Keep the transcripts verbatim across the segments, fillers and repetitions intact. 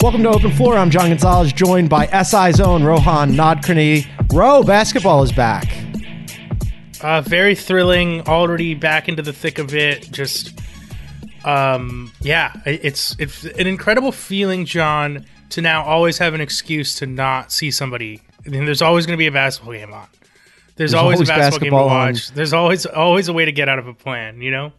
Welcome to Open Floor. I'm John Gonzalez, joined by S I's own Rohan Nadkarni. Ro, basketball is back. Uh, very thrilling. Already back into the thick of it. Just, um, yeah, it's it's an incredible feeling, John, to now always have an excuse to not see somebody. I mean, there's always going to be a basketball game on. There's, There's always, always a basketball, basketball game to watch. On. There's always always a way to get out of a plan, you know?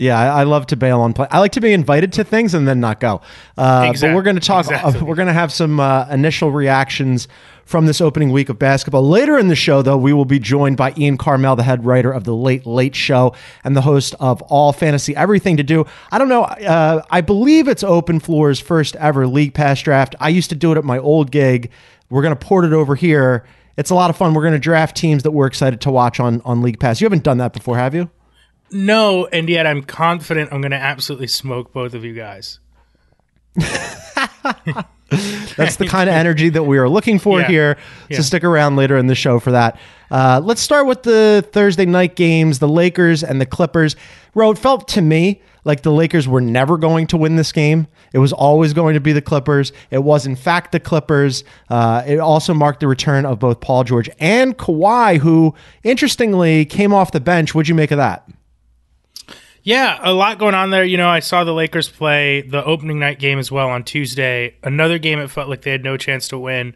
Yeah, I, I love to bail on play. I like to be invited to things and then not go. Uh, exactly. But we're going to talk. Exactly. Uh, we're going to have some uh, initial reactions from this opening week of basketball. Later in the show, though, we will be joined by Ian Carmel, the head writer of The Late Late Show and the host of All Fantasy Everything to Do. I don't know. Uh, I believe it's Open Floor's first ever League Pass draft. I used to do it at my old gig. We're going to port it over here. It's a lot of fun. We're going to draft teams that we're excited to watch on, on League Pass. You haven't done that before, have you? No, and yet I'm confident I'm going to absolutely smoke both of you guys. That's the kind of energy that we are looking for yeah. here. So yeah. stick around later in the show for that. Uh, let's start with the Thursday night games, the Lakers and the Clippers. Ro, it felt to me like the Lakers were never going to win this game. It was always going to be the Clippers. It was, in fact, the Clippers. Uh, it also marked the return of both Paul George and Kawhi, who, interestingly, came off the bench. What'd you make of that? Yeah, a lot going on there. You know, I saw the Lakers play the opening night game as well on Tuesday. Another game it felt like they had no chance to win.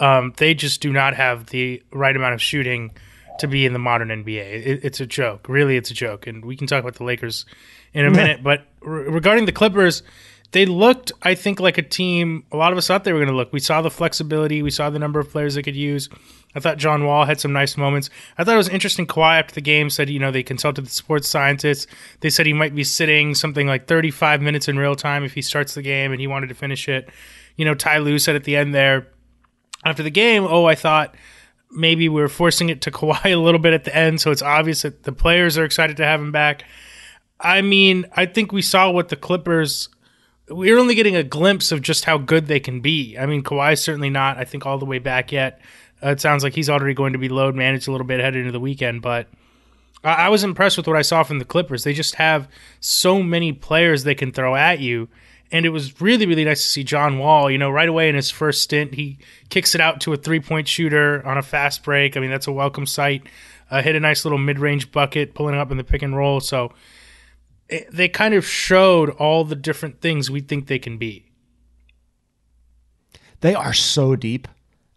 Um, they just do not have the right amount of shooting to be in the modern N B A. It, it's a joke. Really, it's a joke. And we can talk about the Lakers in a minute. But re- regarding the Clippers, they looked, I think, like a team a lot of us thought they were going to look. We saw the flexibility. We saw the number of players they could use. I thought John Wall had some nice moments. I thought it was interesting. Kawhi, after the game, said, you know, they consulted the sports scientists. They said he might be sitting something like thirty-five minutes in real time if he starts the game, and he wanted to finish it. You know, Ty Lue said at the end there, after the game, oh, I thought maybe we were forcing it to Kawhi a little bit at the end, so it's obvious that the players are excited to have him back. I mean, I think we saw what the Clippers... We're only getting a glimpse of just how good they can be. I mean, Kawhi's certainly not, I think, all the way back yet. Uh, it sounds like he's already going to be load managed a little bit headed into the weekend, but I-, I was impressed with what I saw from the Clippers. They just have so many players they can throw at you, and it was really, really nice to see John Wall. You know, right away in his first stint, he kicks it out to a three-point shooter on a fast break. I mean, that's a welcome sight. Uh, hit a nice little mid-range bucket, pulling up in the pick and roll. So it, they kind of showed all the different things we think they can be. They are so deep.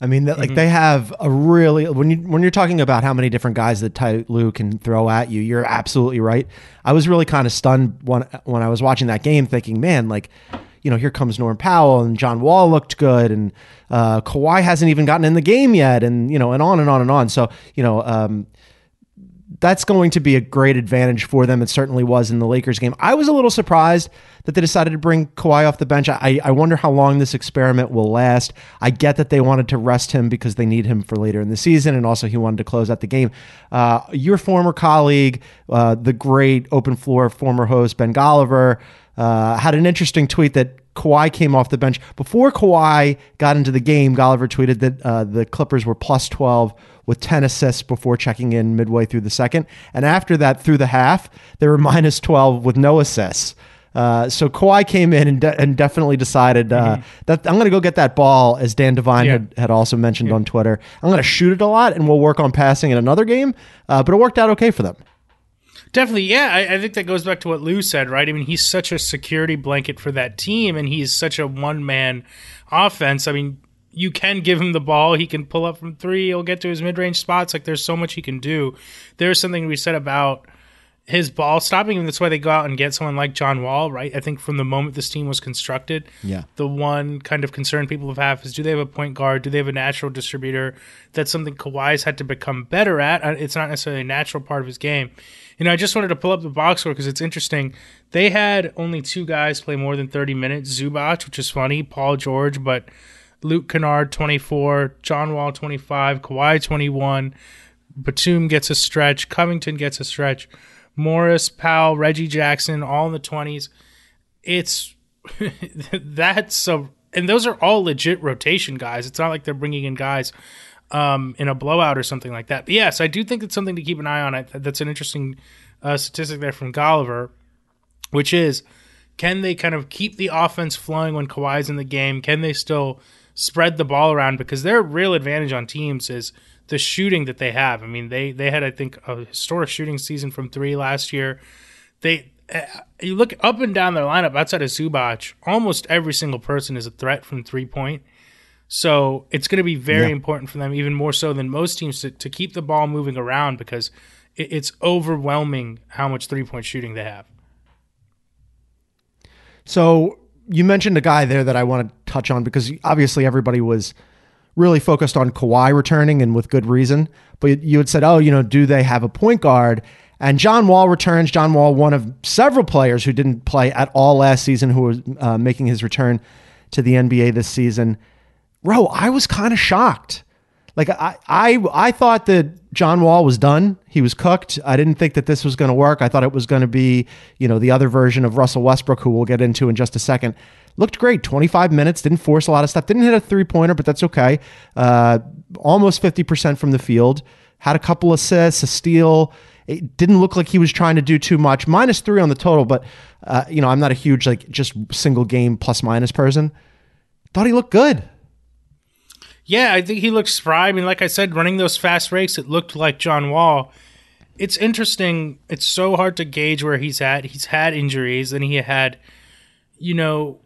I mean, that, like mm-hmm. they have a really, when you when you're talking about how many different guys that Ty Lue can throw at you, you're absolutely right. I was really kind of stunned when when I was watching that game, thinking, man, like, you know, here comes Norm Powell and John Wall looked good, and uh, Kawhi hasn't even gotten in the game yet, and you know, and on and on and on. So you know, um, that's going to be a great advantage for them. It certainly was in the Lakers game. I was a little surprised that they decided to bring Kawhi off the bench. I, I wonder how long this experiment will last. I get that they wanted to rest him because they need him for later in the season, and also he wanted to close out the game. Uh, your former colleague, uh, the great Open Floor former host Ben Golliver, uh, had an interesting tweet that Kawhi came off the bench. Before Kawhi got into the game, Golliver tweeted that uh, the Clippers were plus twelve with ten assists before checking in midway through the second. And after that, through the half, they were minus twelve with no assists. Uh, so Kawhi came in and, de- and definitely decided uh, mm-hmm. that I'm going to go get that ball, as Dan Devine yeah. had, had also mentioned yeah. on Twitter. I'm going to shoot it a lot, and we'll work on passing in another game. Uh, but it worked out okay for them. Definitely, yeah. I, I think that goes back to what Lou said, right? I mean, he's such a security blanket for that team, and he's such a one-man offense. I mean, you can give him the ball. He can pull up from three. He'll get to his mid-range spots. Like, there's so much he can do. There's something we said about his ball stopping him. That's why they go out and get someone like John Wall, right? I think from the moment this team was constructed, yeah. the one kind of concern people have is, do they have a point guard? Do they have a natural distributor? That's something Kawhi's had to become better at. It's not necessarily a natural part of his game. You know, I just wanted to pull up the box score because it's interesting. They had only two guys play more than thirty minutes. Zubac, which is funny, Paul George, but Luke Kennard, twenty-four, John Wall, twenty-five, Kawhi, twenty-one, Batum gets a stretch, Covington gets a stretch, Morris, Powell, Reggie Jackson, all in the twenties. It's – that's a – and those are all legit rotation guys. It's not like they're bringing in guys – Um, in a blowout or something like that. But yes, I do think it's something to keep an eye on. I, that's an interesting uh, statistic there from Golliver, which is, can they kind of keep the offense flowing when Kawhi's in the game? Can they still spread the ball around? Because their real advantage on teams is the shooting that they have. I mean, they they had, I think, a historic shooting season from three last year. They uh, you look up and down their lineup outside of Zubac, almost every single person is a threat from three-point. So it's going to be very yeah. important for them, even more so than most teams, to, to keep the ball moving around, because it, it's overwhelming how much three-point shooting they have. So you mentioned a guy there that I want to touch on, because obviously everybody was really focused on Kawhi returning, and with good reason. But you had said, oh, you know, do they have a point guard? And John Wall returns. John Wall, one of several players who didn't play at all last season, who was uh, making his return to the N B A this season. Bro, I was kind of shocked. Like, I, I I thought that John Wall was done. He was cooked. I didn't think that this was going to work. I thought it was going to be, you know, the other version of Russell Westbrook, who we'll get into in just a second. Looked great. twenty-five minutes. Didn't force a lot of stuff. Didn't hit a three-pointer, but that's okay. Uh, almost fifty percent from the field. Had a couple assists, a steal. It didn't look like he was trying to do too much. Minus three on the total, but, uh, you know, I'm not a huge, like, just single-game plus-minus person. Thought he looked good. Yeah, I think he looks spry. I mean, like I said, running those fast breaks, it looked like John Wall. It's interesting. It's so hard to gauge where he's at. He's had injuries, and he had, you know,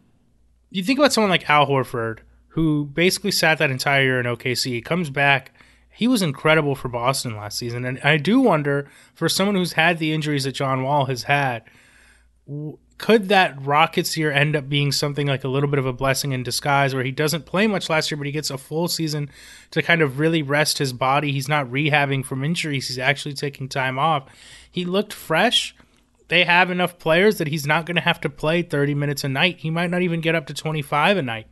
you think about someone like Al Horford, who basically sat that entire year in O K C. He comes back. He was incredible for Boston last season. And I do wonder, for someone who's had the injuries that John Wall has had, w- could that Rockets year end up being something like a little bit of a blessing in disguise, where he doesn't play much last year, but he gets a full season to kind of really rest his body? He's not rehabbing from injuries. He's actually taking time off. He looked fresh. They have enough players that he's not going to have to play thirty minutes a night. He might not even get up to twenty-five a night.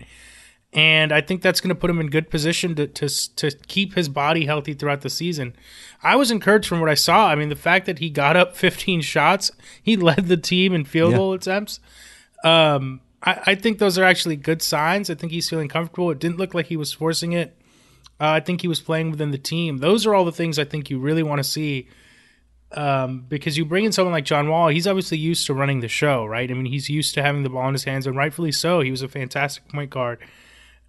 And I think that's going to put him in good position to, to to keep his body healthy throughout the season. I was encouraged from what I saw. I mean, the fact that he got up fifteen shots, he led the team in field yeah. goal attempts. Um, I, I think those are actually good signs. I think he's feeling comfortable. It didn't look like he was forcing it. Uh, I think he was playing within the team. Those are all the things I think you really want to see, um, because you bring in someone like John Wall. He's obviously used to running the show, right? I mean, he's used to having the ball in his hands, and rightfully so. He was a fantastic point guard.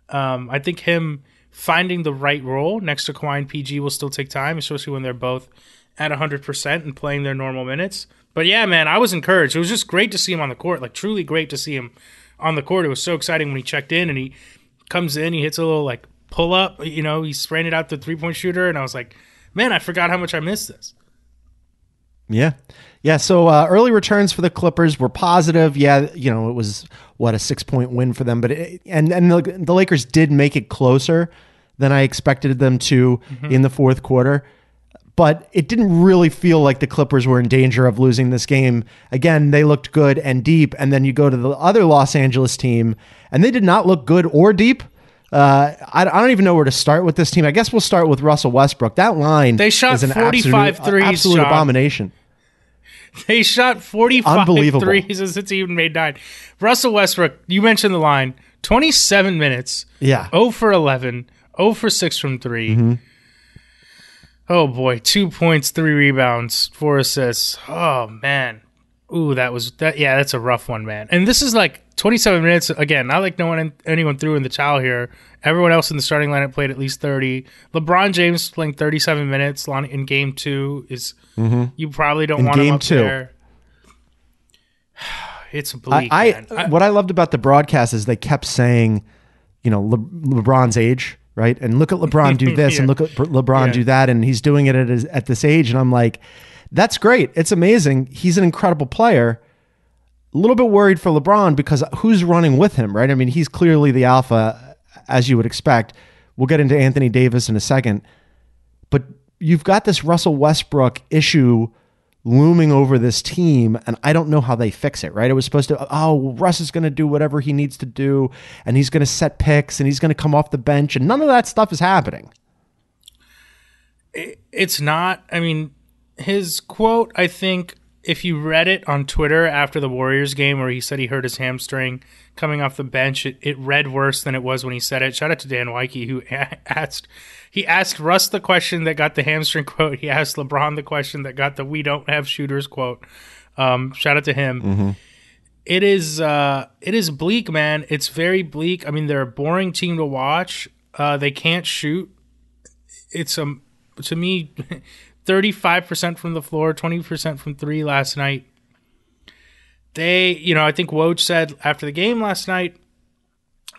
Um, I think him finding the right role next to Kawhi and P G will still take time, especially when they're both at one hundred percent and playing their normal minutes. But yeah, man, I was encouraged. It was just great to see him on the court, like truly great to see him on the court. It was so exciting when he checked in, and he comes in, he hits a little like pull up, you know, he sprayed it out the three-point shooter, and I was like, man, I forgot how much I missed this. Yeah. Yeah, so uh, early returns for the Clippers were positive. Yeah, you know, it was, what, a six-point win for them. But it, and, and the, the Lakers did make it closer than I expected them to mm-hmm. in the fourth quarter. But it didn't really feel like the Clippers were in danger of losing this game. Again, they looked good and deep. And then you go to the other Los Angeles team, and they did not look good or deep. Uh, I, I don't even know where to start with this team. I guess we'll start with Russell Westbrook. That line they shot is an forty-five absolute, threes, absolute abomination. They shot forty-five threes since he even made nine. Russell Westbrook, you mentioned the line, twenty-seven minutes, yeah, zero for eleven, zero for six from three. Mm-hmm. Oh, boy, two points, three rebounds, four assists. Oh, man. Ooh, that was – that. yeah, that's a rough one, man. And this is like twenty-seven minutes. Again, not like no one anyone threw in the towel here. Everyone else in the starting lineup played at least thirty. LeBron James playing thirty-seven minutes in game two is mm-hmm. – you probably don't in want him up two. there. It's bleak, I, man. I, I, what I loved about the broadcast is they kept saying, you know, Le- LeBron's age – right? And look at LeBron do this yeah. and look at LeBron yeah. do that. And he's doing it at his, at this age. And I'm like, that's great. It's amazing. He's an incredible player. A little bit worried for LeBron because who's running with him, right? I mean, he's clearly the alpha, as you would expect. We'll get into Anthony Davis in a second. But you've got this Russell Westbrook issue looming over this team, and I don't know how they fix it, right? It was supposed to, oh, Russ is going to do whatever he needs to do, and he's going to set picks, and he's going to come off the bench, and none of that stuff is happening. It's not. I mean, his quote, I think, if you read it on Twitter after the Warriors game where he said he hurt his hamstring coming off the bench, it, it read worse than it was when he said it. Shout out to Dan Weinke, who asked He asked Russ the question that got the hamstring quote. He asked LeBron the question that got the "we don't have shooters" quote. Um, shout out to him. Mm-hmm. It is uh, it is bleak, man. It's very bleak. I mean, they're a boring team to watch. Uh, they can't shoot. It's um to me, thirty-five percent from the floor, twenty percent from three last night. They, you know, I think Woj said after the game last night,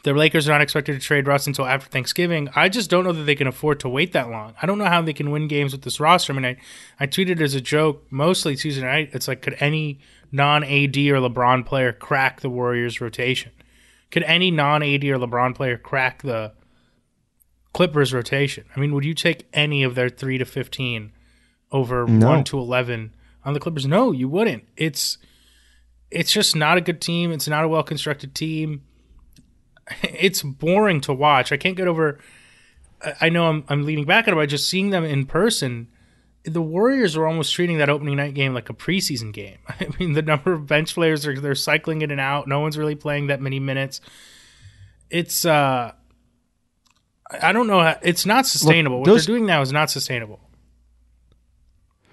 the Lakers are not expected to trade Russ until after Thanksgiving. I just don't know that they can afford to wait that long. I don't know how they can win games with this roster. I mean, I, I tweeted as a joke, mostly Tuesday night, it's like, could any non-A D or LeBron player crack the Warriors rotation? Could any non-A D or LeBron player crack the Clippers rotation? I mean, would you take any of their three to fifteen over no. one to eleven on the Clippers? No, you wouldn't. It's, it's just not a good team. It's not a well-constructed team. It's boring to watch. I can't get over – I know I'm I'm leaning back at it, but just seeing them in person, the Warriors were almost treating that opening night game like a preseason game. I mean, the number of bench players, are, they're cycling in and out. No one's really playing that many minutes. It's uh, – I don't know. How, it's not sustainable. Look, those, what they're doing now is not sustainable.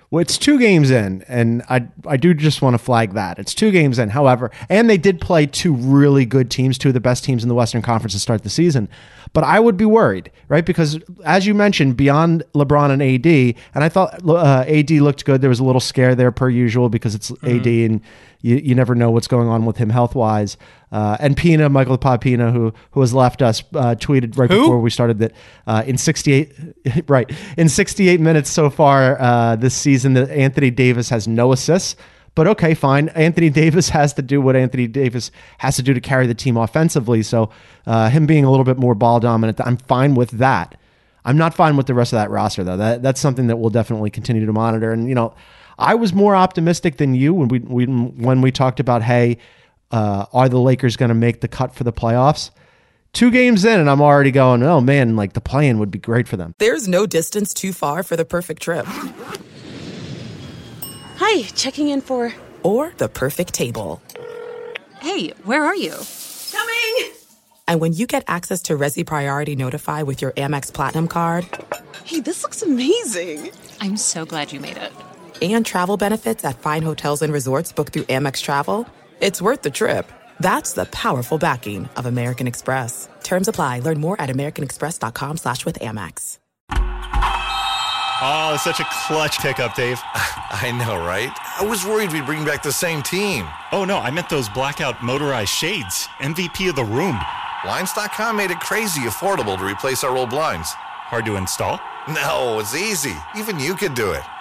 Well, it's two games in, and I I do just want to flag that. It's two games in, however, and they did play two really good teams, two of the best teams in the Western Conference to start the season. But I would be worried, right? Because as you mentioned, beyond LeBron and A D, and I thought uh, A D looked good. There was a little scare there per usual because it's mm-hmm. A D, and you, you never know what's going on with him health-wise. Uh, and Pina, Michael Popina, who who has left us, uh, tweeted right who? before we started that uh, in sixty-eight right in sixty-eight minutes so far uh, this season that Anthony Davis has no assists. But okay, fine. Anthony Davis has to do what Anthony Davis has to do to carry the team offensively. So uh, him being a little bit more ball dominant, I'm fine with that. I'm not fine with the rest of that roster though. That that's something that we'll definitely continue to monitor. And you know, I was more optimistic than you when we, we when we talked about hey. Uh, are the Lakers going to make the cut for the playoffs? Two games in, and I'm already going, oh, man, like the play-in would be great for them. There's no distance too far for the perfect trip. Hi, checking in for... Or the perfect table. Hey, where are you? Coming! And when you get access to Resi Priority Notify with your Amex Platinum card... Hey, this looks amazing. I'm so glad you made it. And travel benefits at fine hotels and resorts booked through Amex Travel... It's worth the trip. That's the powerful backing of American Express. Terms apply. Learn more at americanexpress.com slash with Amex. Oh, such a clutch pickup, Dave. I know, right? I was worried we'd bring back the same team. Oh, no, I meant those blackout motorized shades. M V P of the room. Blinds dot com made it crazy affordable to replace our old blinds. Hard to install? No, it's easy. Even you could do it.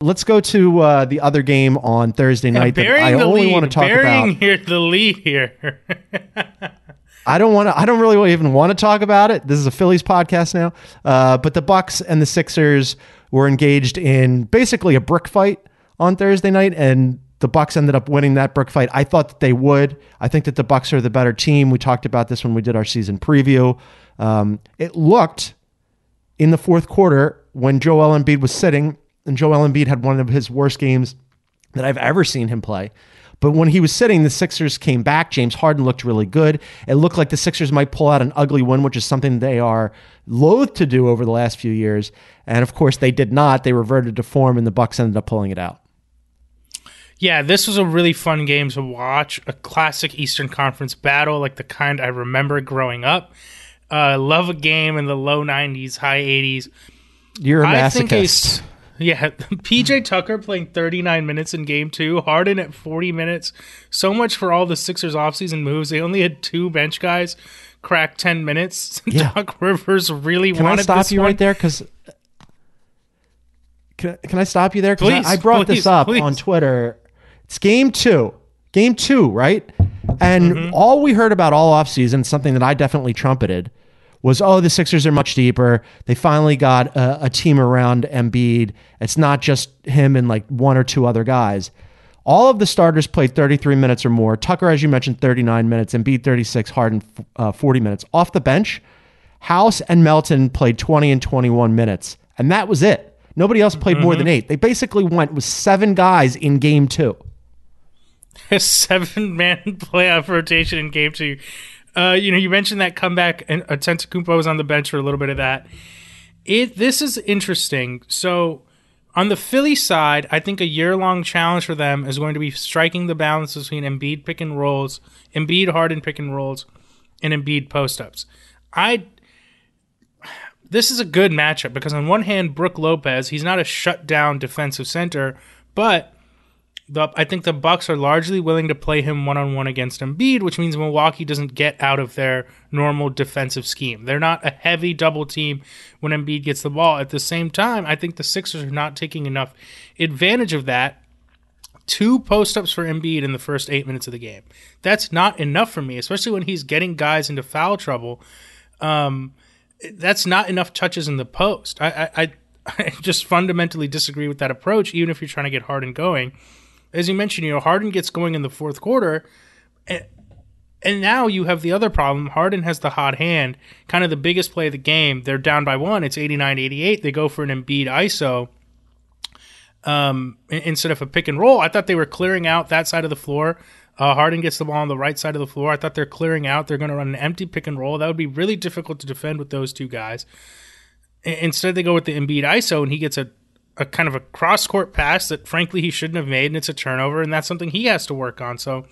Let's go to uh, the other game on Thursday night that I only want to talk about. Here, the lead here. I don't want to. I don't really even want to talk about it. This is a Phillies podcast now. Uh, but the Bucks and the Sixers were engaged in basically a brick fight on Thursday night, and the Bucks ended up winning that brick fight. I thought that they would. I think that the Bucks are the better team. We talked about this when we did our season preview. Um, it looked in the fourth quarter when Joel Embiid was sitting. And Joel Embiid had one of his worst games that I've ever seen him play. But when he was sitting, the Sixers came back. James Harden looked really good. It looked like the Sixers might pull out an ugly one, which is something they are loath to do over the last few years. And, of course, they did not. They reverted to form, and the Bucks ended up pulling it out. Yeah, this was a really fun game to watch, a classic Eastern Conference battle, like the kind I remember growing up. I uh, love a game in the low nineties, high eighties. You're a masochist. Yeah, P J. Tucker playing thirty-nine minutes in game two, Harden at forty minutes. So much for all the Sixers offseason moves. They only had two bench guys crack ten minutes. Yeah. Doc Rivers really can wanted this Can I stop you one. right there? Cause, can, can I stop you there? Because I, I brought please, this up please. on Twitter. It's game two. Game two, right? And mm-hmm. all we heard about all offseason, something that I definitely trumpeted, was, oh, the Sixers are much deeper. They finally got a, a team around Embiid. It's not just him and like one or two other guys. All of the starters played thirty-three minutes or more. Tucker, as you mentioned, thirty-nine minutes. Embiid, thirty-six. Harden, uh, forty minutes. Off the bench, House and Melton played twenty and twenty-one minutes. And that was it. Nobody else played mm-hmm. more than eight. They basically went with seven guys in game two. A seven-man playoff rotation in game two. Uh, you know, you mentioned that comeback, and Antetokounmpo was on the bench for a little bit of that. It This is interesting. So on the Philly side, I think a year-long challenge for them is going to be striking the balance between Embiid pick and rolls, Embiid Harden pick and rolls, and Embiid post-ups. I This is a good matchup because on one hand, Brook Lopez, he's not a shut-down defensive center, but The, I think the Bucks are largely willing to play him one-on-one against Embiid, which means Milwaukee doesn't get out of their normal defensive scheme. They're not a heavy double team when Embiid gets the ball. At the same time, I think the Sixers are not taking enough advantage of that. Two post-ups for Embiid in the first eight minutes of the game. That's not enough for me, especially when he's getting guys into foul trouble. Um, that's not enough touches in the post. I, I, I just fundamentally disagree with that approach, even if you're trying to get Harden going. As you mentioned, you know, Harden gets going in the fourth quarter, and, and now you have the other problem. Harden has the hot hand, kind of the biggest play of the game. They're down by one. It's eighty-nine eighty-eight. They go for an Embiid I S O um, instead of a pick and roll. I thought they were clearing out that side of the floor Uh, Harden gets the ball on the right side of the floor. I thought they're clearing out. They're going to run an empty pick and roll. That would be really difficult to defend with those two guys. Instead, they go with the Embiid I S O, and he gets a, a kind of a cross-court pass that, frankly, he shouldn't have made, and it's a turnover, and that's something he has to work on. So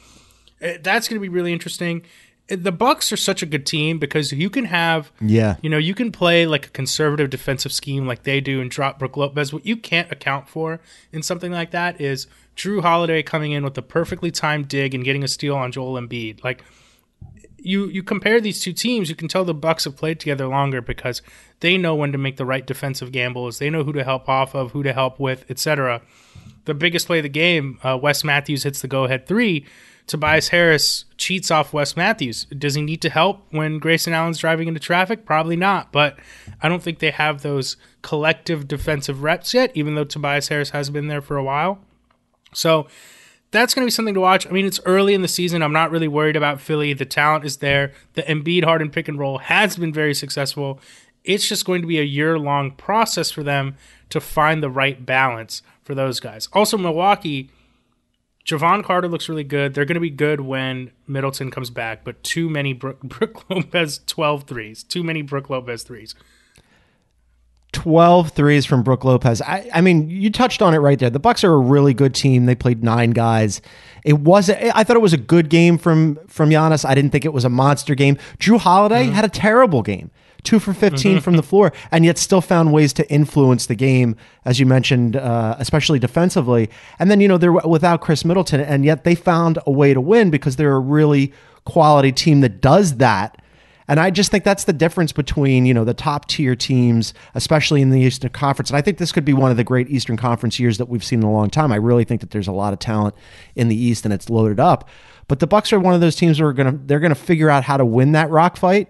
that's going to be really interesting. The Bucks are such a good team because you can have, yeah. you know, you can play like a conservative defensive scheme like they do and drop Brook Lopez. What you can't account for in something like that is Jrue Holiday coming in with a perfectly timed dig and getting a steal on Joel Embiid. Like you, you compare these two teams, you can tell the Bucks have played together longer because they know when to make the right defensive gambles. They know who to help off of, who to help with, et cetera. The biggest play of the game, uh, Wes Matthews hits the go-ahead three. Tobias Harris cheats off Wes Matthews. Does he need to help when Grayson Allen's driving into traffic? Probably not, but I don't think they have those collective defensive reps yet, even though Tobias Harris has been there for a while. So that's going to be something to watch. I mean, it's early in the season. I'm not really worried about Philly. The talent is there. The Embiid-Harden pick and roll has been very successful. It's just going to be a year-long process for them to find the right balance for those guys. Also, Milwaukee, Javon Carter looks really good. They're going to be good when Middleton comes back, but too many Brook, Brook Lopez twelve threes. Too many Brook Lopez threes. twelve threes from Brook Lopez. I, I mean, you touched on it right there. The Bucks are a really good team. They played nine guys. It was. I thought it was a good game from, from Giannis. I didn't think it was a monster game. Jrue Holiday mm-hmm. had a terrible game. two for fifteen from the floor, and yet still found ways to influence the game, as you mentioned, uh, especially defensively. And then, you know, they're without Chris Middleton, and yet they found a way to win because they're a really quality team that does that. And I just think that's the difference between, you know, the top tier teams, especially in the Eastern Conference. And I think this could be one of the great Eastern Conference years that we've seen in a long time. I really think that there's a lot of talent in the East, and it's loaded up. But the Bucks are one of those teams that are going to they're going to figure out how to win that rock fight.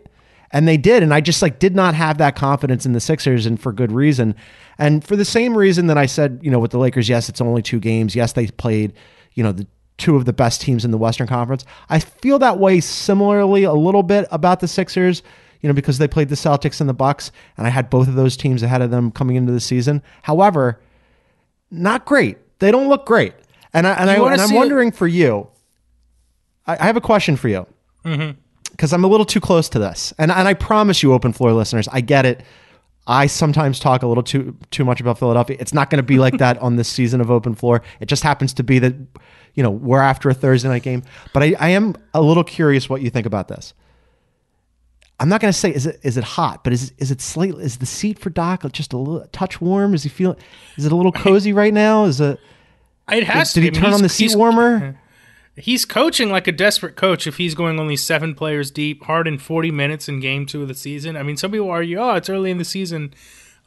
And they did. And I just like did not have that confidence in the Sixers, and for good reason. And for the same reason that I said, you know, with the Lakers, yes, it's only two games. Yes, they played, you know, the two of the best teams in the Western Conference. I feel that way similarly a little bit about the Sixers, you know, because they played the Celtics and the Bucks, and I had both of those teams ahead of them coming into the season. However, not great. They don't look great. And, I, and, I, and I'm wondering it? for you, I, I have a question for you. Mm-hmm. Because I'm a little too close to this. And and I promise you, open floor listeners, I get it. I sometimes talk a little too too much about Philadelphia. It's not going to be like that on this season of Open Floor. It just happens to be that, you know, we're after a Thursday night game. But I, I am a little curious what you think about this. I'm not going to say is it is it hot, but is is it slate? Is the seat for Doc just a little a touch warm? Is he feeling? Is it a little cozy right now? Is it? It has. Did, to be. did he turn on the seat warmer? He's coaching like a desperate coach if he's going only seven players deep, Harden forty minutes in game two of the season. I mean, some people argue, oh, it's early in the season.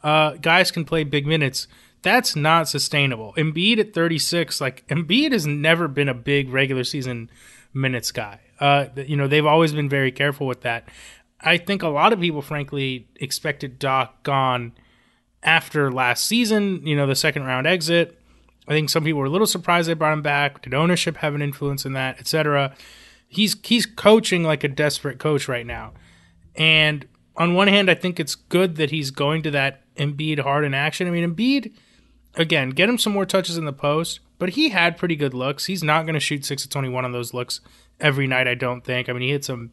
Uh, guys can play big minutes. That's not sustainable. Embiid at thirty-six, like Embiid has never been a big regular season minutes guy. Uh, you know, they've always been very careful with that. I think a lot of people, frankly, expected Doc gone after last season, you know, the second round exit. I think some people were a little surprised they brought him back. Did ownership have an influence in that, et cetera? He's he's coaching like a desperate coach right now. And on one hand, I think it's good that he's going to that Embiid-Harden action. I mean, Embiid, again, get him some more touches in the post, but he had pretty good looks. He's not going to shoot six of twenty-one on those looks every night, I don't think. I mean, he hit some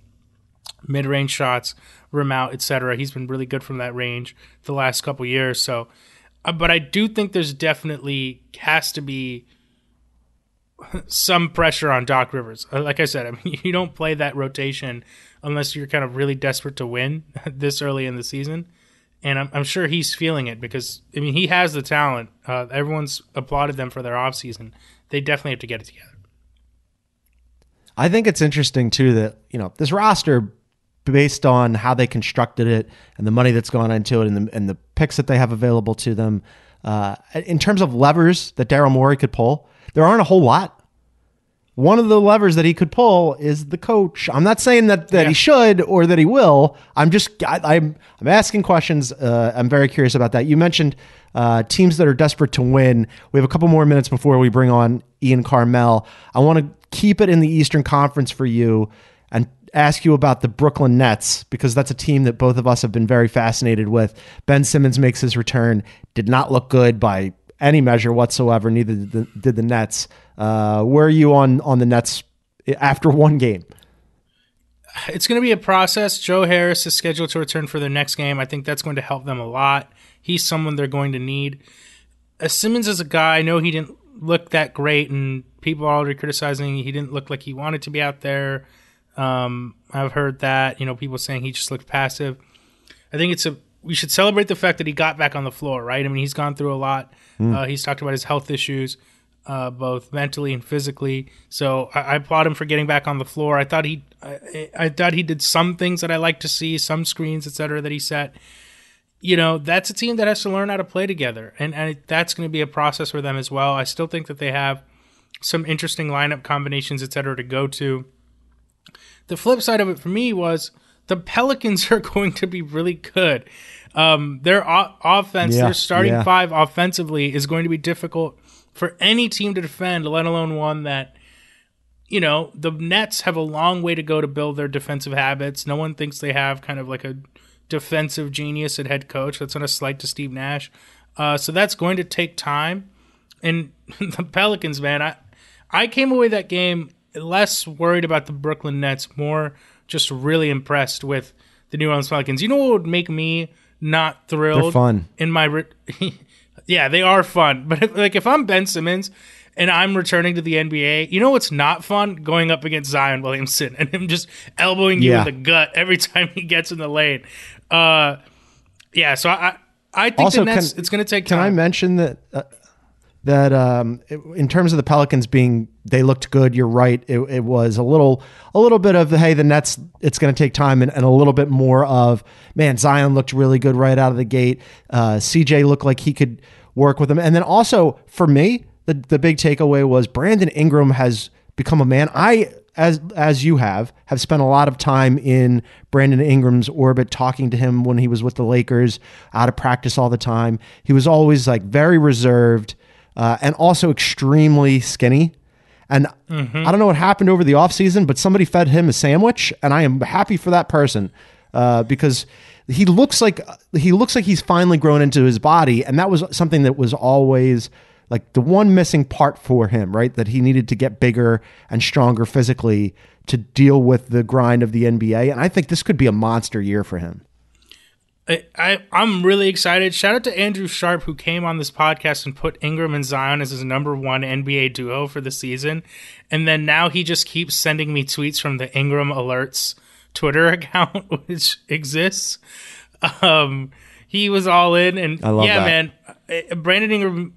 mid-range shots, rim out, et cetera. He's been really good from that range the last couple years, so... But I do think there's definitely has to be some pressure on Doc Rivers. Like I said, I mean, you don't play that rotation unless you're kind of really desperate to win this early in the season. And I'm, I'm sure he's feeling it because, I mean, he has the talent. Uh, everyone's applauded them for their offseason. They definitely have to get it together. I think it's interesting, too, that, you know, this roster, based on how they constructed it and the money that's gone into it and the, and the picks that they have available to them, uh, in terms of levers that Daryl Morey could pull, there aren't a whole lot. One of the levers that he could pull is the coach. I'm not saying that, that yeah. he should or that he will. I'm just, I, I'm, I'm asking questions. Uh, I'm very curious about that. You mentioned uh, teams that are desperate to win. We have a couple more minutes before we bring on Ian Carmel. I want to keep it in the Eastern Conference for you and ask you about the Brooklyn Nets, because that's a team that both of us have been very fascinated with. Ben Simmons makes his return, did not look good by any measure whatsoever. Neither did the, did the Nets. Uh, where are you on, on the Nets after one game? It's going to be a process. Joe Harris is scheduled to return for their next game. I think that's going to help them a lot. He's someone they're going to need. Uh, Simmons is a guy, I know he didn't look that great, and people are already criticizing he didn't look like he wanted to be out there. Um, I've heard that, you know, people saying he just looked passive. I think it's a we should celebrate the fact that he got back on the floor, right? I mean, he's gone through a lot. Mm. Uh, he's talked about his health issues, uh, both mentally and physically. So I, I applaud him for getting back on the floor. I thought he, I, I thought he did some things that I like to see, some screens, et cetera, that he set. You know, that's a team that has to learn how to play together, and, and that's going to be a process for them as well. I still think that they have some interesting lineup combinations, et cetera, to go to. The flip side of it for me was the Pelicans are going to be really good. Um, their o- offense, yeah, their starting yeah. five offensively is going to be difficult for any team to defend, let alone one that, you know, the Nets have a long way to go to build their defensive habits. No one thinks they have kind of like a defensive genius at head coach. That's not a slight to Steve Nash. Uh, so that's going to take time. And the Pelicans, man, I, I came away that game less worried about the Brooklyn Nets, more just really impressed with the New Orleans Pelicans. You know what would make me not thrilled? They're fun. In my re- yeah, they are fun. But if, like if I'm Ben Simmons and I'm returning to the N B A, you know what's not fun? Going up against Zion Williamson and him just elbowing yeah. you in the gut every time he gets in the lane. Uh, yeah, so I I think also, the Nets, can, it's going to take time. Can I mention that uh, that um, in terms of the Pelicans being, they looked good, you're right. It, it was a little a little bit of, hey, the Nets, it's going to take time, and, and a little bit more of, man, Zion looked really good right out of the gate. Uh, C J looked like he could work with him. And then also, for me, The the big takeaway was Brandon Ingram has become a man. I, as as you have, have spent a lot of time in Brandon Ingram's orbit, talking to him when he was with the Lakers, out of practice all the time. He was always like very reserved uh, and also extremely skinny. And mm-hmm. I don't know what happened over the offseason, but somebody fed him a sandwich, and I am happy for that person uh, because he looks like he looks like he's finally grown into his body, and that was something that was always like the one missing part for him, right? That he needed to get bigger and stronger physically to deal with the grind of the N B A. And I think this could be a monster year for him. I, I, I'm really excited. Shout out to Andrew Sharp, who came on this podcast and put Ingram and Zion as his number one N B A duo for the season. And then now he just keeps sending me tweets from the Ingram Alerts Twitter account, which exists. Um, he was all in. And I love yeah, that. man, Brandon Ingram,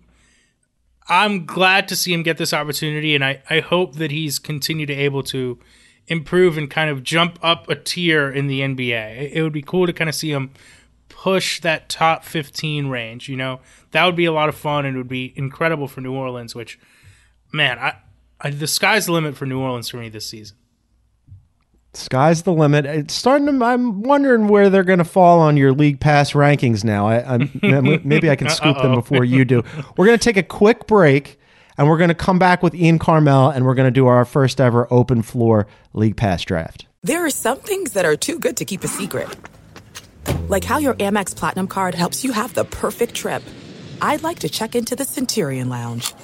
I'm glad to see him get this opportunity, and I, I hope that he's continued to able to improve and kind of jump up a tier in the N B A. It, it would be cool to kind of see him push that top fifteen range, you know? That would be a lot of fun, and it would be incredible for New Orleans, which, man, I, I the sky's the limit for New Orleans for me this season. Sky's the limit. It's starting to, I'm wondering where they're going to fall on your league pass rankings now. I, I'm, maybe I can scoop them before you do. We're going to take a quick break, and we're going to come back with Ian Carmel, and we're going to do our first ever open floor league pass draft. There are some things that are too good to keep a secret, like how your Amex Platinum card helps you have the perfect trip. I'd like to check into the Centurion Lounge,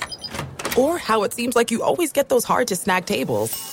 or how it seems like you always get those hard to snag tables.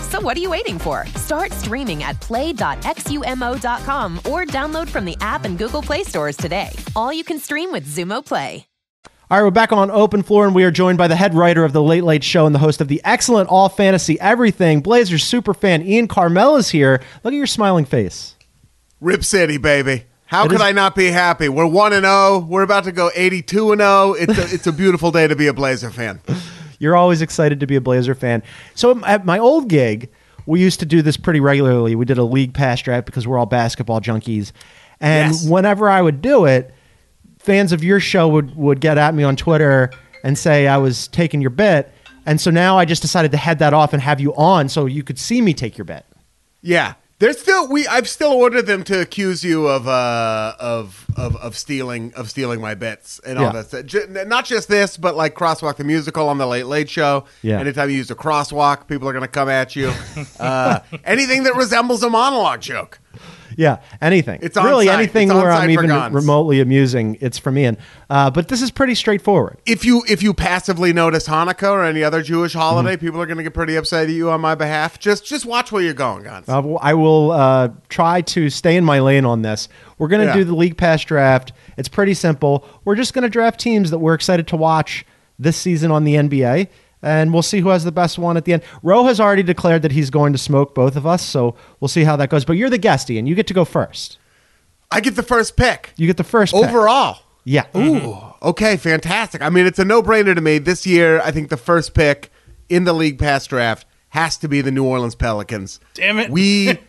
So what are you waiting for? Start streaming at play dot xumo dot com or download from the app and Google Play stores today. All you can stream with Xumo Play. All right, we're back on Open Floor, and we are joined by the head writer of The Late Late Show and the host of the excellent All Fantasy Everything, Blazers superfan Ian Carmel is here. Look at your smiling face. Rip City, baby. How it could is- I not be happy? We're one and oh. We're about to go eighty-two and oh. It's a, it's a beautiful day to be a Blazer fan. You're always excited to be a Blazer fan. So at my old gig, we used to do this pretty regularly. We did a league pass draft because we're all basketball junkies. And yes. Whenever I would do it, fans of your show would, would get at me on Twitter and say I was taking your bet. And so now I just decided to head that off and have you on so you could see me take your bet. Yeah. There's still we I've still ordered them to accuse you of uh of of, of stealing of stealing my bets and all yeah. that stuff. Not just this, but like Crosswalk the Musical on the Late Late Show. Yeah. Anytime you use a crosswalk, people are gonna come at you. uh, anything that resembles a monologue joke. Yeah, anything. It's really site. anything it's where I'm even guns. remotely amusing. It's from Ian. Uh, but this is pretty straightforward. If you if you passively notice Hanukkah or any other Jewish holiday, mm-hmm. people are going to get pretty upset at you on my behalf. Just just watch where you're going, guys. Uh, I will uh, try to stay in my lane on this. We're going to yeah. do the league pass draft. It's pretty simple. We're just going to draft teams that we're excited to watch this season on the N B A. And we'll see who has the best one at the end. Ro has already declared that he's going to smoke both of us, so we'll see how that goes. But you're the guest, Ian. You get to go first. I get the first pick. You get the first pick. Overall. Yeah. Mm-hmm. Ooh. Okay, fantastic. I mean, it's a no-brainer to me. This year, I think the first pick in the league pass draft has to be the New Orleans Pelicans. Damn it. We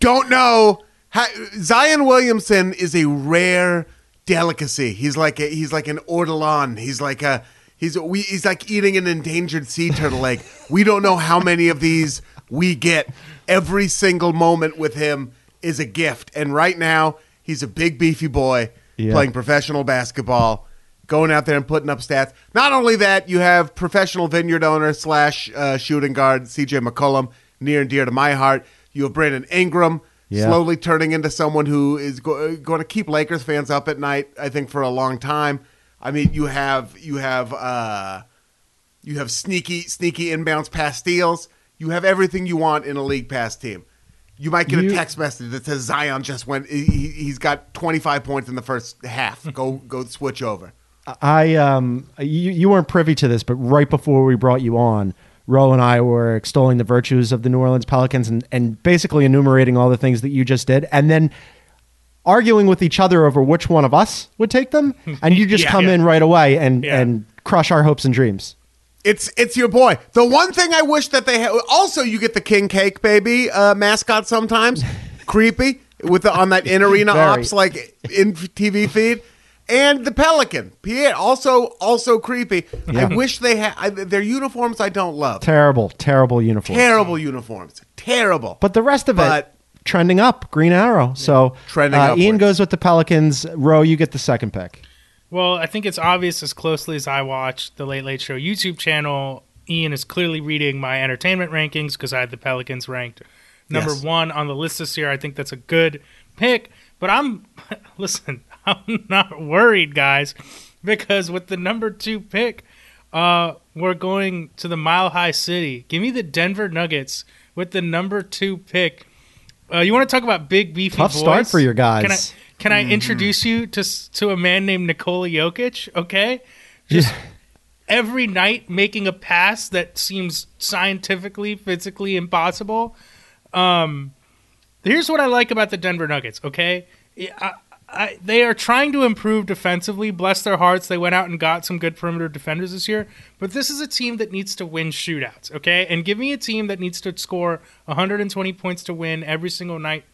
don't know. How, Zion Williamson is a rare delicacy. He's like a, he's like an ortolan. He's like a... He's we he's like eating an endangered sea turtle egg. We don't know how many of these we get. Every single moment with him is a gift. And right now, he's a big, beefy boy yeah. playing professional basketball, going out there and putting up stats. Not only that, you have professional vineyard owner slash uh, shooting guard C J McCollum, near and dear to my heart. You have Brandon Ingram yeah. slowly turning into someone who is go- going to keep Lakers fans up at night, I think, for a long time. I mean, you have you have uh, you have sneaky sneaky inbounds pass steals. You have everything you want in a league pass team. You might get you, a text message that says Zion just went. He, he's got twenty-five points in the first half. Go go switch over. I um you you weren't privy to this, but right before we brought you on, Ro and I were extolling the virtues of the New Orleans Pelicans and and basically enumerating all the things that you just did, and then arguing with each other over which one of us would take them, and you just yeah, come yeah. in right away and, yeah. and crush our hopes and dreams. It's it's your boy. The one thing I wish that they had... Also, you get the King Cake Baby uh, mascot sometimes. Creepy. with the, on that in-arena ops, like, in T V feed. And the Pelican. Pierre, also also creepy. Yeah. I wish they had... Their uniforms I don't love. Terrible, terrible uniforms. Terrible uniforms. Terrible. But the rest of but, it... Trending up, Green Arrow. So Trending uh, Ian goes with the Pelicans. Ro, you get the second pick. Well, I think it's obvious as closely as I watch the Late Late Show YouTube channel. Ian is clearly reading my entertainment rankings because I had the Pelicans ranked number yes. one on the list this year. I think that's a good pick. But I'm, listen, I'm not worried, guys, because with the number two pick, uh, we're going to the Mile High City. Give me the Denver Nuggets with the number two pick. Uh, you want to talk about big, beefy Tough boys? Tough start for your guys. Can I, can I mm. introduce you to to a man named Nikola Jokic, okay? Just yeah. every night making a pass that seems scientifically, physically impossible. Um, here's what I like about the Denver Nuggets, okay? I, I, they are trying to improve defensively. Bless their hearts. They went out and got some good perimeter defenders this year. But this is a team that needs to win shootouts, okay? And give me a team that needs to score one hundred twenty points to win every single night.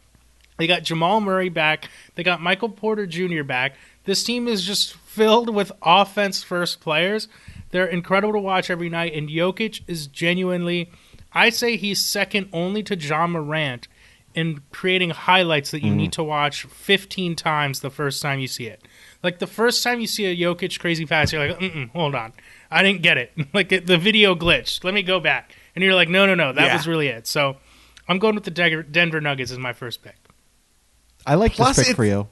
They got Jamal Murray back. They got Michael Porter Junior back. This team is just filled with offense-first players. They're incredible to watch every night, and Jokic is genuinely, I say he's second only to John Morant in creating highlights that you mm-hmm. need to watch fifteen times the first time you see it. Like, the first time you see a Jokic crazy pass, you're like, mm-mm, hold on. I didn't get it. Like, the video glitched. Let me go back. And you're like, no, no, no. That yeah. was really it. So I'm going with the Denver Nuggets as my first pick. I like Plus this pick for you.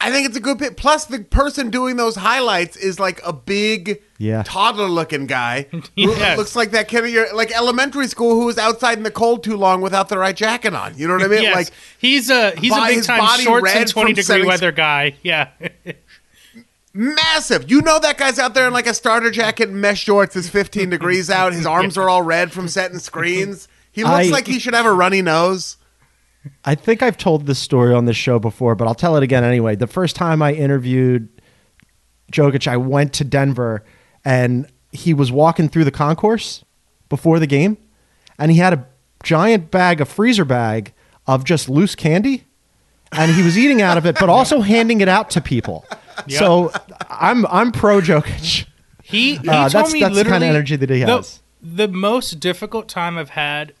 I think it's a good pick. Plus, the person doing those highlights is like a big yeah. toddler-looking guy yes. who looks like that kid at your like elementary school who was outside in the cold too long without the right jacket on. You know what I mean? Yes. Like he's a he's a big time shorts and twenty degree weather guy. Yeah. Massive. You know that guy's out there in like a starter jacket and mesh shorts. It's fifteen degrees out. His arms are all red from setting screens. He looks I, like he should have a runny nose. I think I've told this story on this show before, but I'll tell it again anyway. The first time I interviewed Jokic, I went to Denver, and he was walking through the concourse before the game, and he had a giant bag, a freezer bag, of just loose candy, and he was eating out of it, but also handing it out to people. Yep. So I'm I'm pro Jokic. He, he uh, told that's, me that's the kind of energy that he has. The, the most difficult time I've had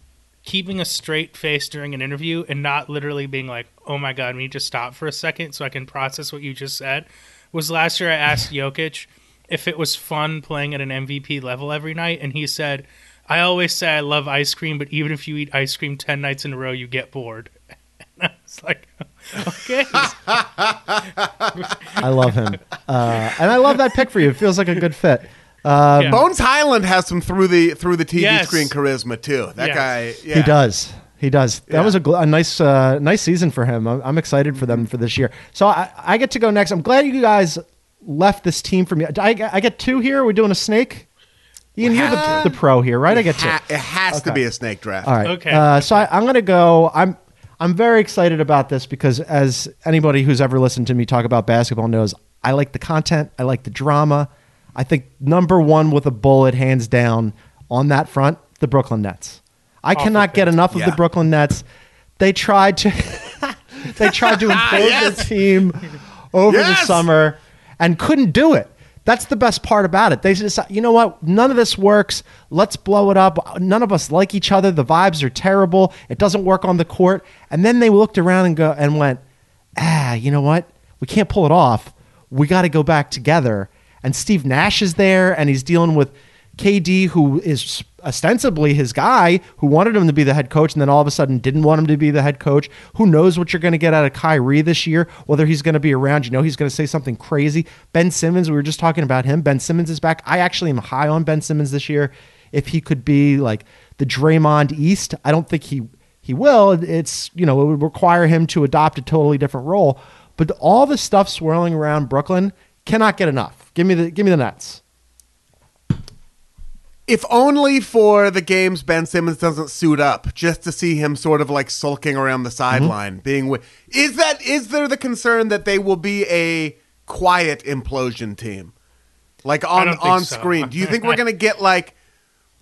keeping a straight face during an interview and not literally being like, oh my God, we need to stop for a second so I can process what you just said was last year I asked Jokic if it was fun playing at an M V P level every night. And he said, I always say I love ice cream, but even if you eat ice cream ten nights in a row, you get bored. And I was like, okay. I love him. Uh, and I love that pick for you. It feels like a good fit. Uh, yeah. Bones Highland has some through the through the T V yes. screen charisma, too. That yes. guy. Yeah. He does. He does. That yeah. was a, gl- a nice uh, nice season for him. I'm, I'm excited for them for this year. So I, I get to go next. I'm glad you guys left this team for me. I, I get two here. We're doing a snake. Ian, you're the, the pro here, right? I get two. It has okay. to be a snake draft. All right. Okay. Uh, so I, I'm going to go. I'm. I'm very excited about this because as anybody who's ever listened to me talk about basketball knows, I like the content. I like the drama. I think number one with a bullet, hands down, on that front, the Brooklyn Nets. I Awful cannot pick. get enough of yeah. the Brooklyn Nets. They tried to they tried to improve yes. their team over yes. the summer and couldn't do it. That's the best part about it. They decided, you know what? None of this works. Let's blow it up. None of us like each other. The vibes are terrible. It doesn't work on the court. And then they looked around and go and went, ah, you know what? We can't pull it off. We got to go back together. And Steve Nash is there, and he's dealing with K D, who is ostensibly his guy, who wanted him to be the head coach, and then all of a sudden didn't want him to be the head coach. Who knows what you're going to get out of Kyrie this year, whether he's going to be around. You know he's going to say something crazy. Ben Simmons, we were just talking about him. Ben Simmons is back. I actually am high on Ben Simmons this year. If he could be like the Draymond East, I don't think he he will. It's, you know, it would require him to adopt a totally different role. But all the stuff swirling around Brooklyn, cannot get enough. Give me the give me the Nets. If only for the games Ben Simmons doesn't suit up, just to see him sort of like sulking around the sideline, mm-hmm. being with. Is that is there the concern that they will be a quiet implosion team, like on on so. screen? Do you think we're gonna get like?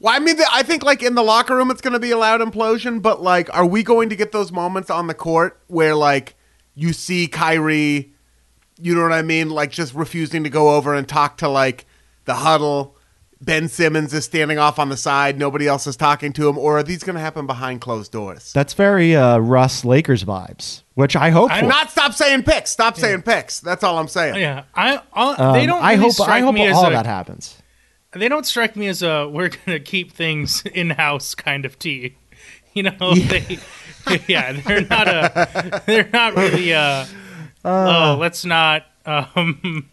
Well, I mean, the, I think like in the locker room, it's gonna be a loud implosion, but like, are we going to get those moments on the court where like you see Kyrie, you know what I mean, like just refusing to go over and talk to like the huddle? Ben Simmons is standing off on the side. Nobody else is talking to him. Or are these going to happen behind closed doors? That's very uh, Russ Lakers vibes, which I hope. I'm for. not stop saying picks. Stop yeah. saying picks. That's all I'm saying. Yeah, I I'll, they don't. Um, really I hope. I hope all a, that happens. They don't strike me as a we're going to keep things in house kind of team. You know, yeah. they yeah, they're not a. They're not really a. Uh, oh, let's not. Um,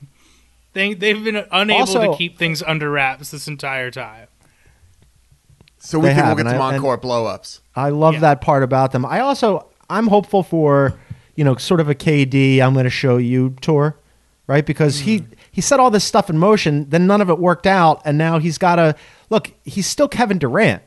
They, they've been unable also, to keep things under wraps this entire time. So we think we'll get some I, encore blow-ups. I love yeah. that part about them. I also, I'm hopeful for, you know, sort of a K D, I'm going to show you tour, right? Because mm. he, he set all this stuff in motion, then none of it worked out, and now he's got to, look, he's still Kevin Durant.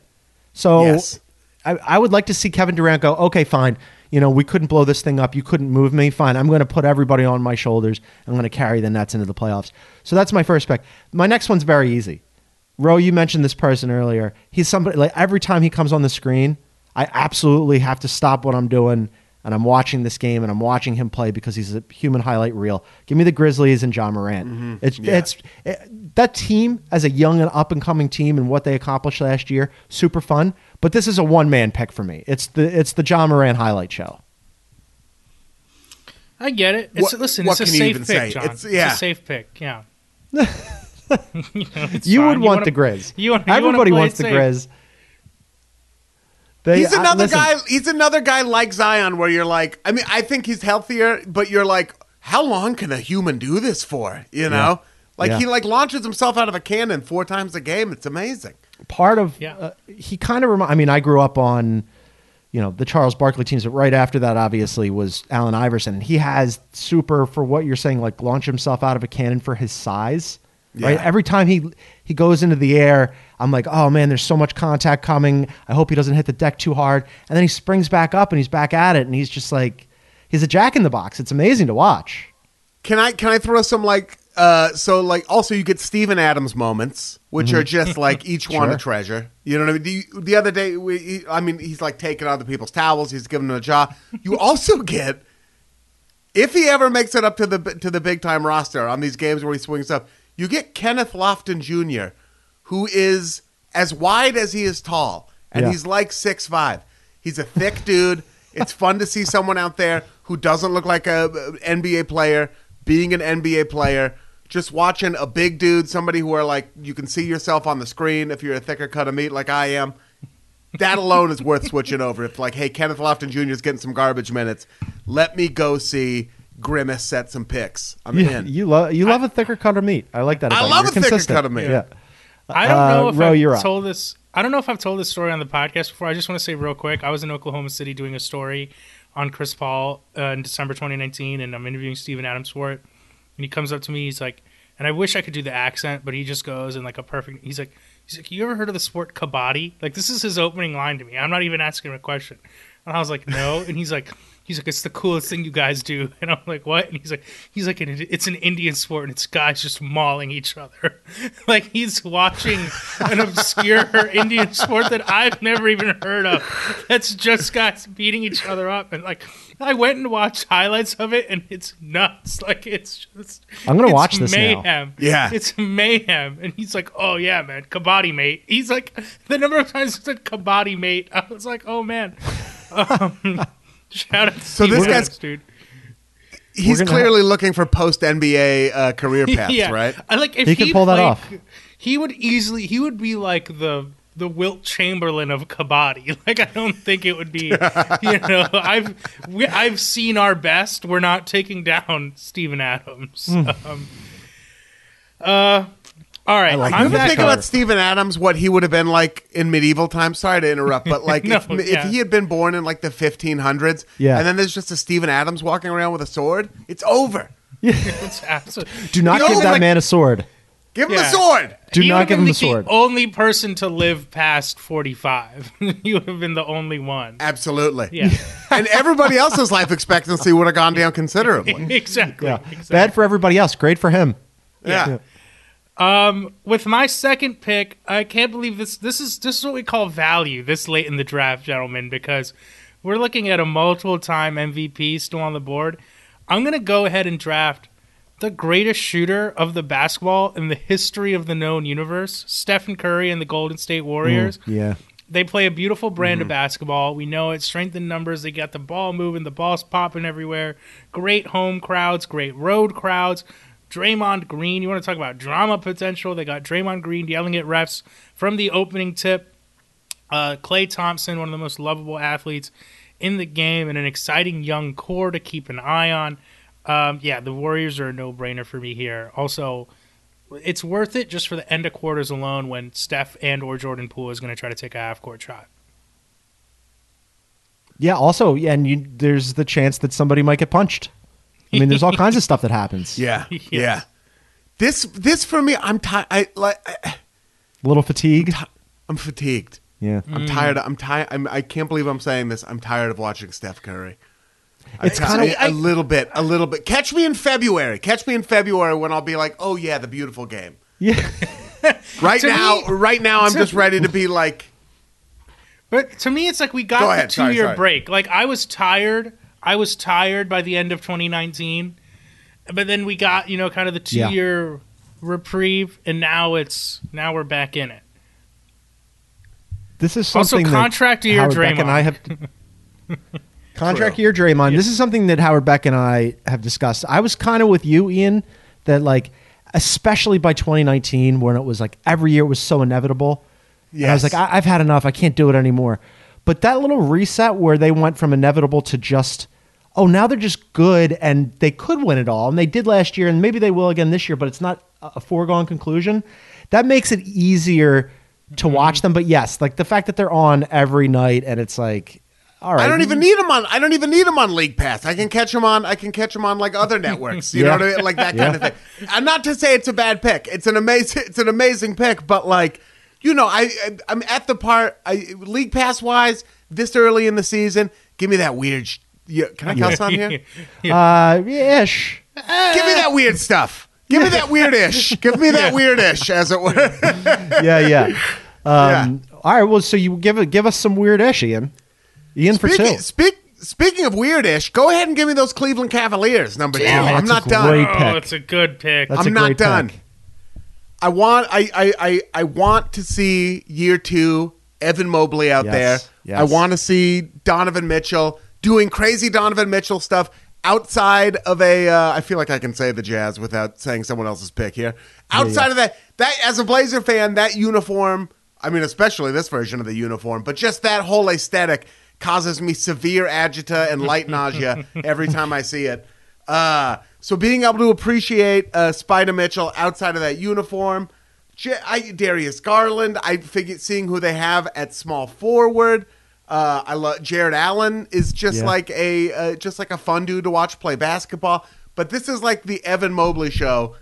So yes. I, I would like to see Kevin Durant go, okay, fine. You know, we couldn't blow this thing up. You couldn't move me. Fine. I'm going to put everybody on my shoulders. I'm going to carry the Nets into the playoffs. So that's my first pick. My next one's very easy. Ro, you mentioned this person earlier. He's somebody, like, every time he comes on the screen, I absolutely have to stop what I'm doing and I'm watching this game, and I'm watching him play because he's a human highlight reel. Give me the Grizzlies and John Morant. Mm-hmm. It's yeah. it's it, that team as a young and up and coming team and what they accomplished last year, super fun. But this is a one man pick for me. It's the it's the John Morant highlight show. I get it. It's, what, listen, what it's a safe pick, say? John. It's, yeah. it's a safe pick. Yeah. you know, you would want you wanna, the Grizz. You wanna, you Everybody wants the safe. Grizz. They, he's another uh, guy. He's another guy like Zion, where you're like, I mean, I think he's healthier, but you're like, how long can a human do this for? You know, yeah. like yeah. he like launches himself out of a cannon four times a game. It's amazing. Part of yeah. uh, he kind of remind. I mean, I grew up on, you know, the Charles Barkley teams, but right after that, obviously, was Allen Iverson, and he has super for what you're saying, like launch himself out of a cannon for his size. Yeah. Right. Every time he he goes into the air, I'm like, oh man, there's so much contact coming. I hope he doesn't hit the deck too hard. And then he springs back up and he's back at it, and he's just like, he's a jack in the box. It's amazing to watch. Can I can I throw some like uh so like also you get Steven Adams moments, which mm-hmm. are just like each sure. one a treasure. You know what I mean? The, the other day, we, he, I mean, he's like taking other people's towels. He's giving them a job. You also get, if he ever makes it up to the to the big time roster on these games where he swings up. You get Kenneth Lofton Junior, who is as wide as he is tall, and yeah. he's like six five. He's a thick dude. It's fun to see someone out there who doesn't look like a N B A player being an N B A player, just watching a big dude, somebody who are like you can see yourself on the screen if you're a thicker cut of meat like I am. That alone is worth switching over. If like, hey, Kenneth Lofton Junior is getting some garbage minutes, let me go see Grimace set some picks. I'm yeah, in. You love you love I, a thicker cut of meat. I like that. I love You're a consistent. thicker cut of meat. Yeah. I don't know uh, if Ro, I've told up. this. I don't know if I've told this story on the podcast before. I just want to say real quick. I was in Oklahoma City doing a story on Chris Paul uh, in December twenty nineteen, and I'm interviewing Steven Adams for it. And he comes up to me. He's like, and I wish I could do the accent, but he just goes in like a perfect. He's like, he's like, you ever heard of the sport kabaddi? Like this is his opening line to me. I'm not even asking him a question. And I was like, no. And he's like. He's like, it's the coolest thing you guys do. And I'm like, what? And he's like, he's like, it's an Indian sport, and it's guys just mauling each other. Like he's watching an obscure Indian sport that I've never even heard of. That's just guys beating each other up. And like, I went and watched highlights of it, and it's nuts. Like it's just, I'm gonna watch this mayhem. Now. Yeah, it's mayhem. And he's like, oh yeah, man, kabaddi mate. He's like, the number of times he said kabaddi mate, I was like, oh man. Um, Shout out to so this guy's dude. He's clearly have... looking for post N B A uh, career paths, yeah. right? I like if he, he could pull played, that off. He would easily. He would be like the the Wilt Chamberlain of kabaddi. Like I don't think it would be. you know, I've we, I've seen our best. We're not taking down Steven Adams. Mm. Um, uh. All right, like I'm gonna think cover. about Stephen Adams, what he would have been like in medieval times. Sorry to interrupt, but like no, if, yeah. if he had been born in like the fifteen hundreds, yeah. and then there's just a Stephen Adams walking around with a sword, it's over. Yeah. It's absolutely. Do not the give only, that like, man a sword. Give him yeah. a sword. Do he not give him the sword. Only person to live past forty-five. You would have been the only one. Absolutely. Yeah. And everybody else's life expectancy would have gone down considerably. exactly. Yeah. exactly. Bad for everybody else. Great for him. Yeah. yeah. Um, with my second pick, I can't believe this. This is this is what we call value this late in the draft, gentlemen, because we're looking at a multiple-time M V P still on the board. I'm going to go ahead and draft the greatest shooter of the basketball in the history of the known universe, Stephen Curry and the Golden State Warriors. Mm, yeah. They play a beautiful brand mm-hmm. of basketball. We know it. Strength in numbers. They got the ball moving. The ball's popping everywhere. Great home crowds. Great road crowds. Draymond Green, you want to talk about drama potential? They got Draymond Green yelling at refs from the opening tip. Uh, Klay Thompson, one of the most lovable athletes in the game, and an exciting young core to keep an eye on. Um, yeah, the Warriors are a no-brainer for me here. Also, it's worth it just for the end of quarters alone when Steph and or Jordan Poole is going to try to take a half-court shot. Yeah, also, yeah, and you, there's the chance that somebody might get punched. I mean, there's all kinds of stuff that happens. Yeah, yes. yeah. This, this for me, I'm tired. I like I, a little fatigued. I'm, t- I'm fatigued. Yeah, mm. I'm tired. I'm tired. I'm, I can't believe I'm saying this. I'm tired of watching Steph Curry. It's kind of a little bit, a little bit. Catch me in February. Catch me in February when I'll be like, oh yeah, the beautiful game. Yeah. right now, me, right now, I'm just ready to be like. But to me, it's like we got Go ahead, the two-year sorry, sorry. break. Like I was tired I was tired by the end of twenty nineteen, but then we got, you know, kind of the two yeah. year reprieve, and now it's now we're back in it. This is something also contract that year Howard Draymond. Beck and I have contract True. year Draymond. Yeah. This is something that Howard Beck and I have discussed. I was kind of with you, Ian, that like especially by twenty nineteen when it was like every year was so inevitable. Yes. I was like, I- I've had enough. I can't do it anymore. But that little reset where they went from inevitable to just, oh, now they're just good and they could win it all. And they did last year and maybe they will again this year, but it's not a foregone conclusion. That makes it easier to mm-hmm. watch them. But yes, like the fact that they're on every night and it's like, all right. I don't even need them on. I don't even need them on League Pass. I can catch them on. I can catch them on like other networks. You yeah. know what I mean? Like that yeah. kind of thing. And not to say it's a bad pick. It's an amazing. It's an amazing pick. But like, you know, I, I I'm at the part. I, League Pass wise, this early in the season, give me that weird. Sh- yeah, can I cuss on here? yeah. Uh, ish. Give me that weird stuff. Give me that weird ish. Give me that yeah. weird ish, as it were. yeah, yeah. Um, yeah. All right. Well, so you give give us some weird ish, Ian. Ian for two. Speak, speaking of weird-ish, go ahead and give me those Cleveland Cavaliers, number two. Damn, I'm not done. Oh, it's a good pick. That's I'm not done. Pick. I want I, I, I, I want to see year two Evan Mobley out yes, there. Yes. I want to see Donovan Mitchell doing crazy Donovan Mitchell stuff outside of a uh, I feel like I can say the Jazz without saying someone else's pick here. Outside yeah, yeah. of that, that as a Blazer fan, that uniform, I mean especially this version of the uniform, but just that whole aesthetic causes me severe agita and light nausea every time I see it. Uh, so being able to appreciate uh, Spider Mitchell outside of that uniform, J- I, Darius Garland, I figured seeing who they have at small forward. Uh, I love Jared Allen is just yeah. like a uh, just like a fun dude to watch play basketball. But this is like the Evan Mobley show.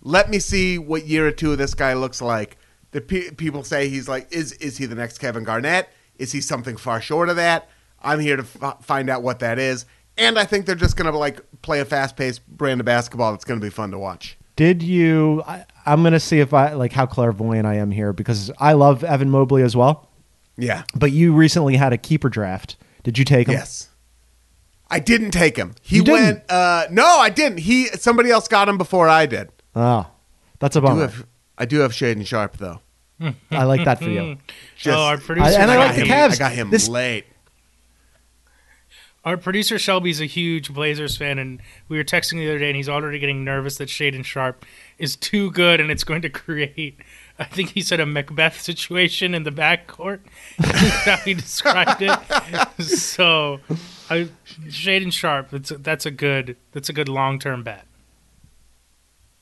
Let me see what year or two of this guy looks like. The pe- people say he's like is is he the next Kevin Garnett? Is he something far short of that? I'm here to f- find out what that is. And I think they're just going to like play a fast-paced brand of basketball that's going to be fun to watch. Did you I, I'm going to see if I like how clairvoyant I am here because I love Evan Mobley as well. Yeah. But you recently had a keeper draft. Did you take him? Yes. I didn't take him. He went uh, No, I didn't. He somebody else got him before I did. Oh. That's a bummer. I do have, I do have Shaden Sharp though. I like that for you. Just, oh, our producer! I, and I, I like the Cavs. I got him this, late. Our producer Shelby's a huge Blazers fan, and we were texting the other day, and he's already getting nervous that Shaden Sharp is too good, and it's going to create. I think he said a Macbeth situation in the backcourt. That's how he described it. So, I, Shaden Sharp. That's a, that's a good. That's a good long-term bet.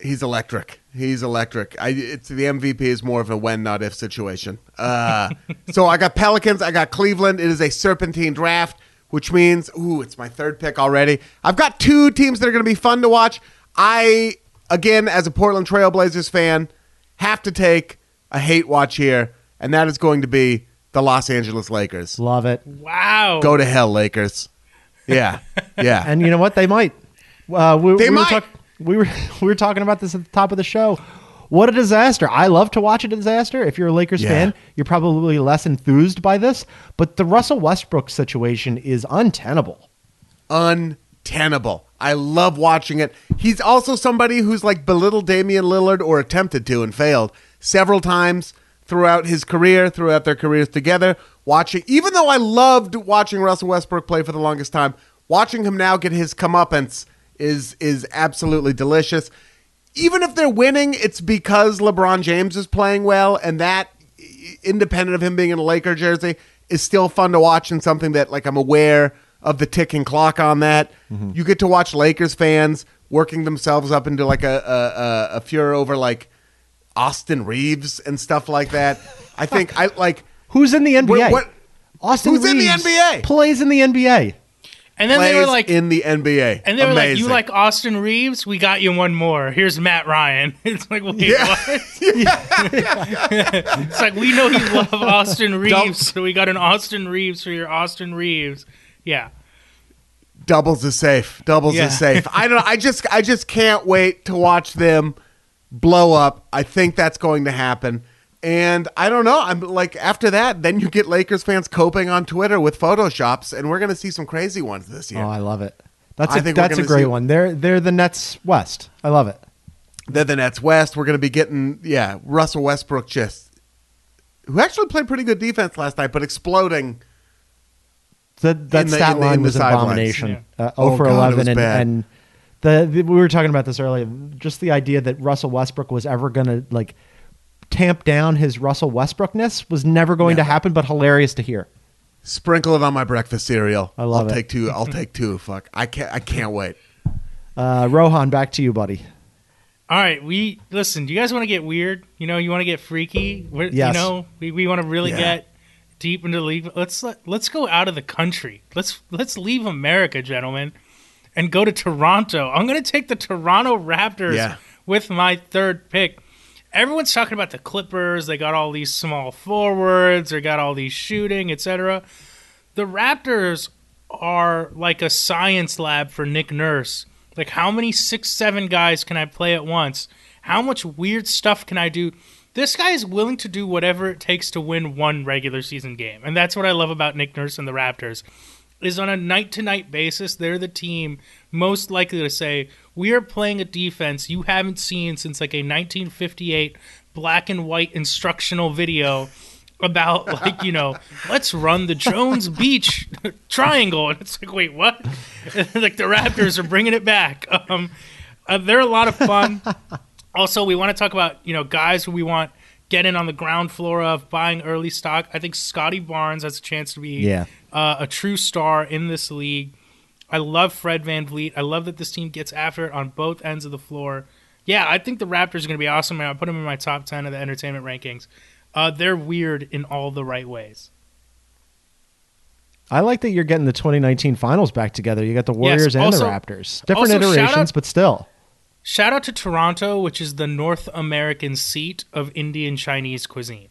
He's electric. He's electric. I, it's the M V P is more of a when, not if situation. Uh, so I got Pelicans. I got Cleveland. It is a serpentine draft, which means, ooh, it's my third pick already. I've got two teams that are going to be fun to watch. I, again, as a Portland Trail Blazers fan, have to take a hate watch here, and that is going to be the Los Angeles Lakers. Love it. Wow. Go to hell, Lakers. Yeah, yeah. And you know what? They might. Uh, we, they we might. Were talk- We were we were talking about this at the top of the show. What a disaster. I love to watch a disaster. If you're a Lakers yeah. fan, you're probably less enthused by this. But the Russell Westbrook situation is untenable. Untenable. I love watching it. He's also somebody who's like belittled Damian Lillard or attempted to and failed several times throughout his career, throughout their careers together. Watching, even though I loved watching Russell Westbrook play for the longest time, watching him now get his comeuppance is is absolutely delicious. Even if they're winning, it's because LeBron James is playing well, and that, independent of him being in a Laker jersey, is still fun to watch and something that, like, I'm aware of the ticking clock on that. Mm-hmm. You get to watch Lakers fans working themselves up into, like, a, a, a furor over, like, Austin Reeves and stuff like that. I think, I like... Who's in the N B A? What, what, Austin who's Reeves in the N B A? Plays in the N B A. And then they were like in the N B A, and they were Amazing. like, "You like Austin Reeves? We got you one more. Here's Matt Ryan." It's like, wait, yeah. what? It's like we know you love Austin Reeves, Double. so we got an Austin Reeves for your Austin Reeves. Yeah, doubles is safe. Doubles yeah. is safe. I don't. I just. I just can't wait to watch them blow up. I think that's going to happen. And I don't know. I'm like, after that, then you get Lakers fans coping on Twitter with Photoshops, and we're going to see some crazy ones this year. Oh, I love it. That's a, that's a great see, one. They're they're the Nets West. I love it. They're the Nets West. We're going to be getting, yeah, Russell Westbrook, just who actually played pretty good defense last night, but exploding. The, that in stat the, in line the, was an abomination. Yeah. Uh, oh, for God, eleven, and, and the, the we were talking about this earlier. Just the idea that Russell Westbrook was ever going to like. tamp down his Russell Westbrookness was never going yeah. to happen, but hilarious to hear. Sprinkle it on my breakfast cereal. I love I'll it. I'll take two. I'll take two. Fuck. I can't. I can't wait. Uh, Rohan, back to you, buddy. All right. We listen. Do you guys want to get weird? You know, you want to get freaky. We're, yes. You know, we, we want to really yeah. get deep into the league. Let's let, let's go out of the country. Let's let's leave America, gentlemen, and go to Toronto. I'm going to take the Toronto Raptors yeah. with my third pick. Everyone's talking about the Clippers. They got all these small forwards. They got all these shooting, et cetera. The Raptors are like a science lab for Nick Nurse. Like, how many six, seven guys can I play at once? How much weird stuff can I do? This guy is willing to do whatever it takes to win one regular season game. And that's what I love about Nick Nurse and the Raptors is on a night-to-night basis, they're the team most likely to say, we are playing a defense you haven't seen since like a nineteen fifty-eight black and white instructional video about like, you know, let's run the Jones Beach triangle. And it's like, wait, what? Like the Raptors are bringing it back. Um, uh, they're a lot of fun. Also, we want to talk about, you know, guys who we want get in on the ground floor of buying early stock. I think Scotty Barnes has a chance to be yeah. uh, a true star in this league. I love Fred VanVleet. I love that this team gets after it on both ends of the floor. Yeah, I think the Raptors are going to be awesome. I'll put them in my top ten of the entertainment rankings. Uh, they're weird in all the right ways. I like that you're getting the twenty nineteen finals back together. You got the Warriors yes, also, and the Raptors. Different iterations, out, but still. Shout out to Toronto, which is the North American seat of Indian Chinese cuisine.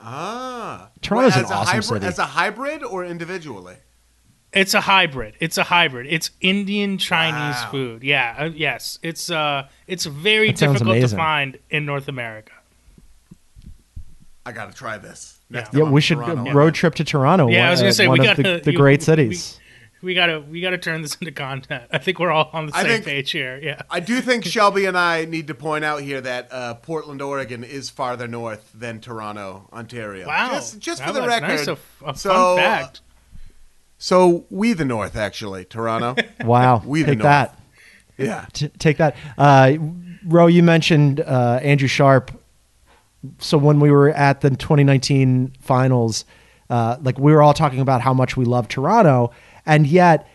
Ah. Toronto's well, an awesome hybrid, city. As a hybrid or individually? It's a hybrid. It's a hybrid. It's Indian Chinese wow. food. Yeah. Uh, yes. It's uh. It's very that difficult to find in North America. I gotta try this. Next yeah. yeah we should Toronto, road trip to Toronto. Yeah. One, I was gonna say uh, we got the, the you, great cities. We, we gotta we gotta turn this into content. I think we're all on the same think, page here. Yeah. I do think Shelby and I need to point out here that uh, Portland, Oregon, is farther north than Toronto, Ontario. Wow. Just, just for the record. Nice. A, a so, fun fact. So we the North, actually, Toronto. Wow. We the North. Take that. Yeah. T- take that. Uh, Ro, you mentioned uh, Andrew Sharp. So when we were at the twenty nineteen finals, uh, like we were all talking about how much we love Toronto. And yet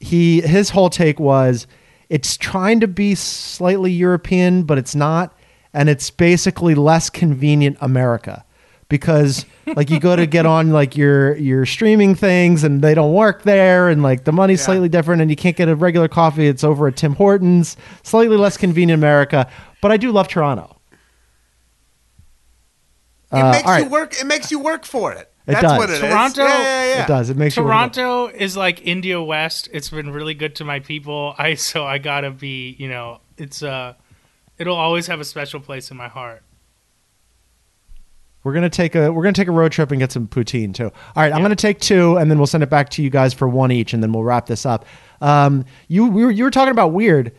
he his whole take was it's trying to be slightly European, but it's not. And it's basically less convenient America. Because like you go to get on like your your streaming things and they don't work there and like the money's yeah. slightly different and you can't get a regular coffee. It's over at Tim Hortons, slightly less convenient America. But I do love Toronto. It uh, makes right. you work. It makes you work for it. It That's does. What it Toronto, is. Yeah, yeah, yeah. It does. It makes Toronto you is like India West. It's been really good to my people. I so I gotta be. You know, it's uh, it'll always have a special place in my heart. We're gonna take a we're gonna take a road trip and get some poutine too. All right, yeah. I'm gonna take two, and then we'll send it back to you guys for one each, and then we'll wrap this up. Um, you we were, you were talking about weird,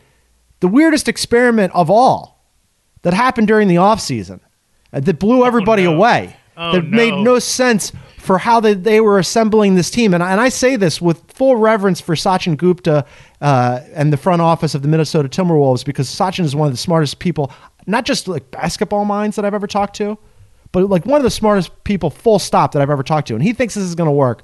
the weirdest experiment of all that happened during the off season, uh, that blew everybody oh, no. away. Oh, that no. made no sense for how they, they were assembling this team, and and I say this with full reverence for Sachin Gupta uh, and the front office of the Minnesota Timberwolves, because Sachin is one of the smartest people, not just like basketball minds that I've ever talked to. But like one of the smartest people, full stop, that I've ever talked to. And he thinks this is going to work.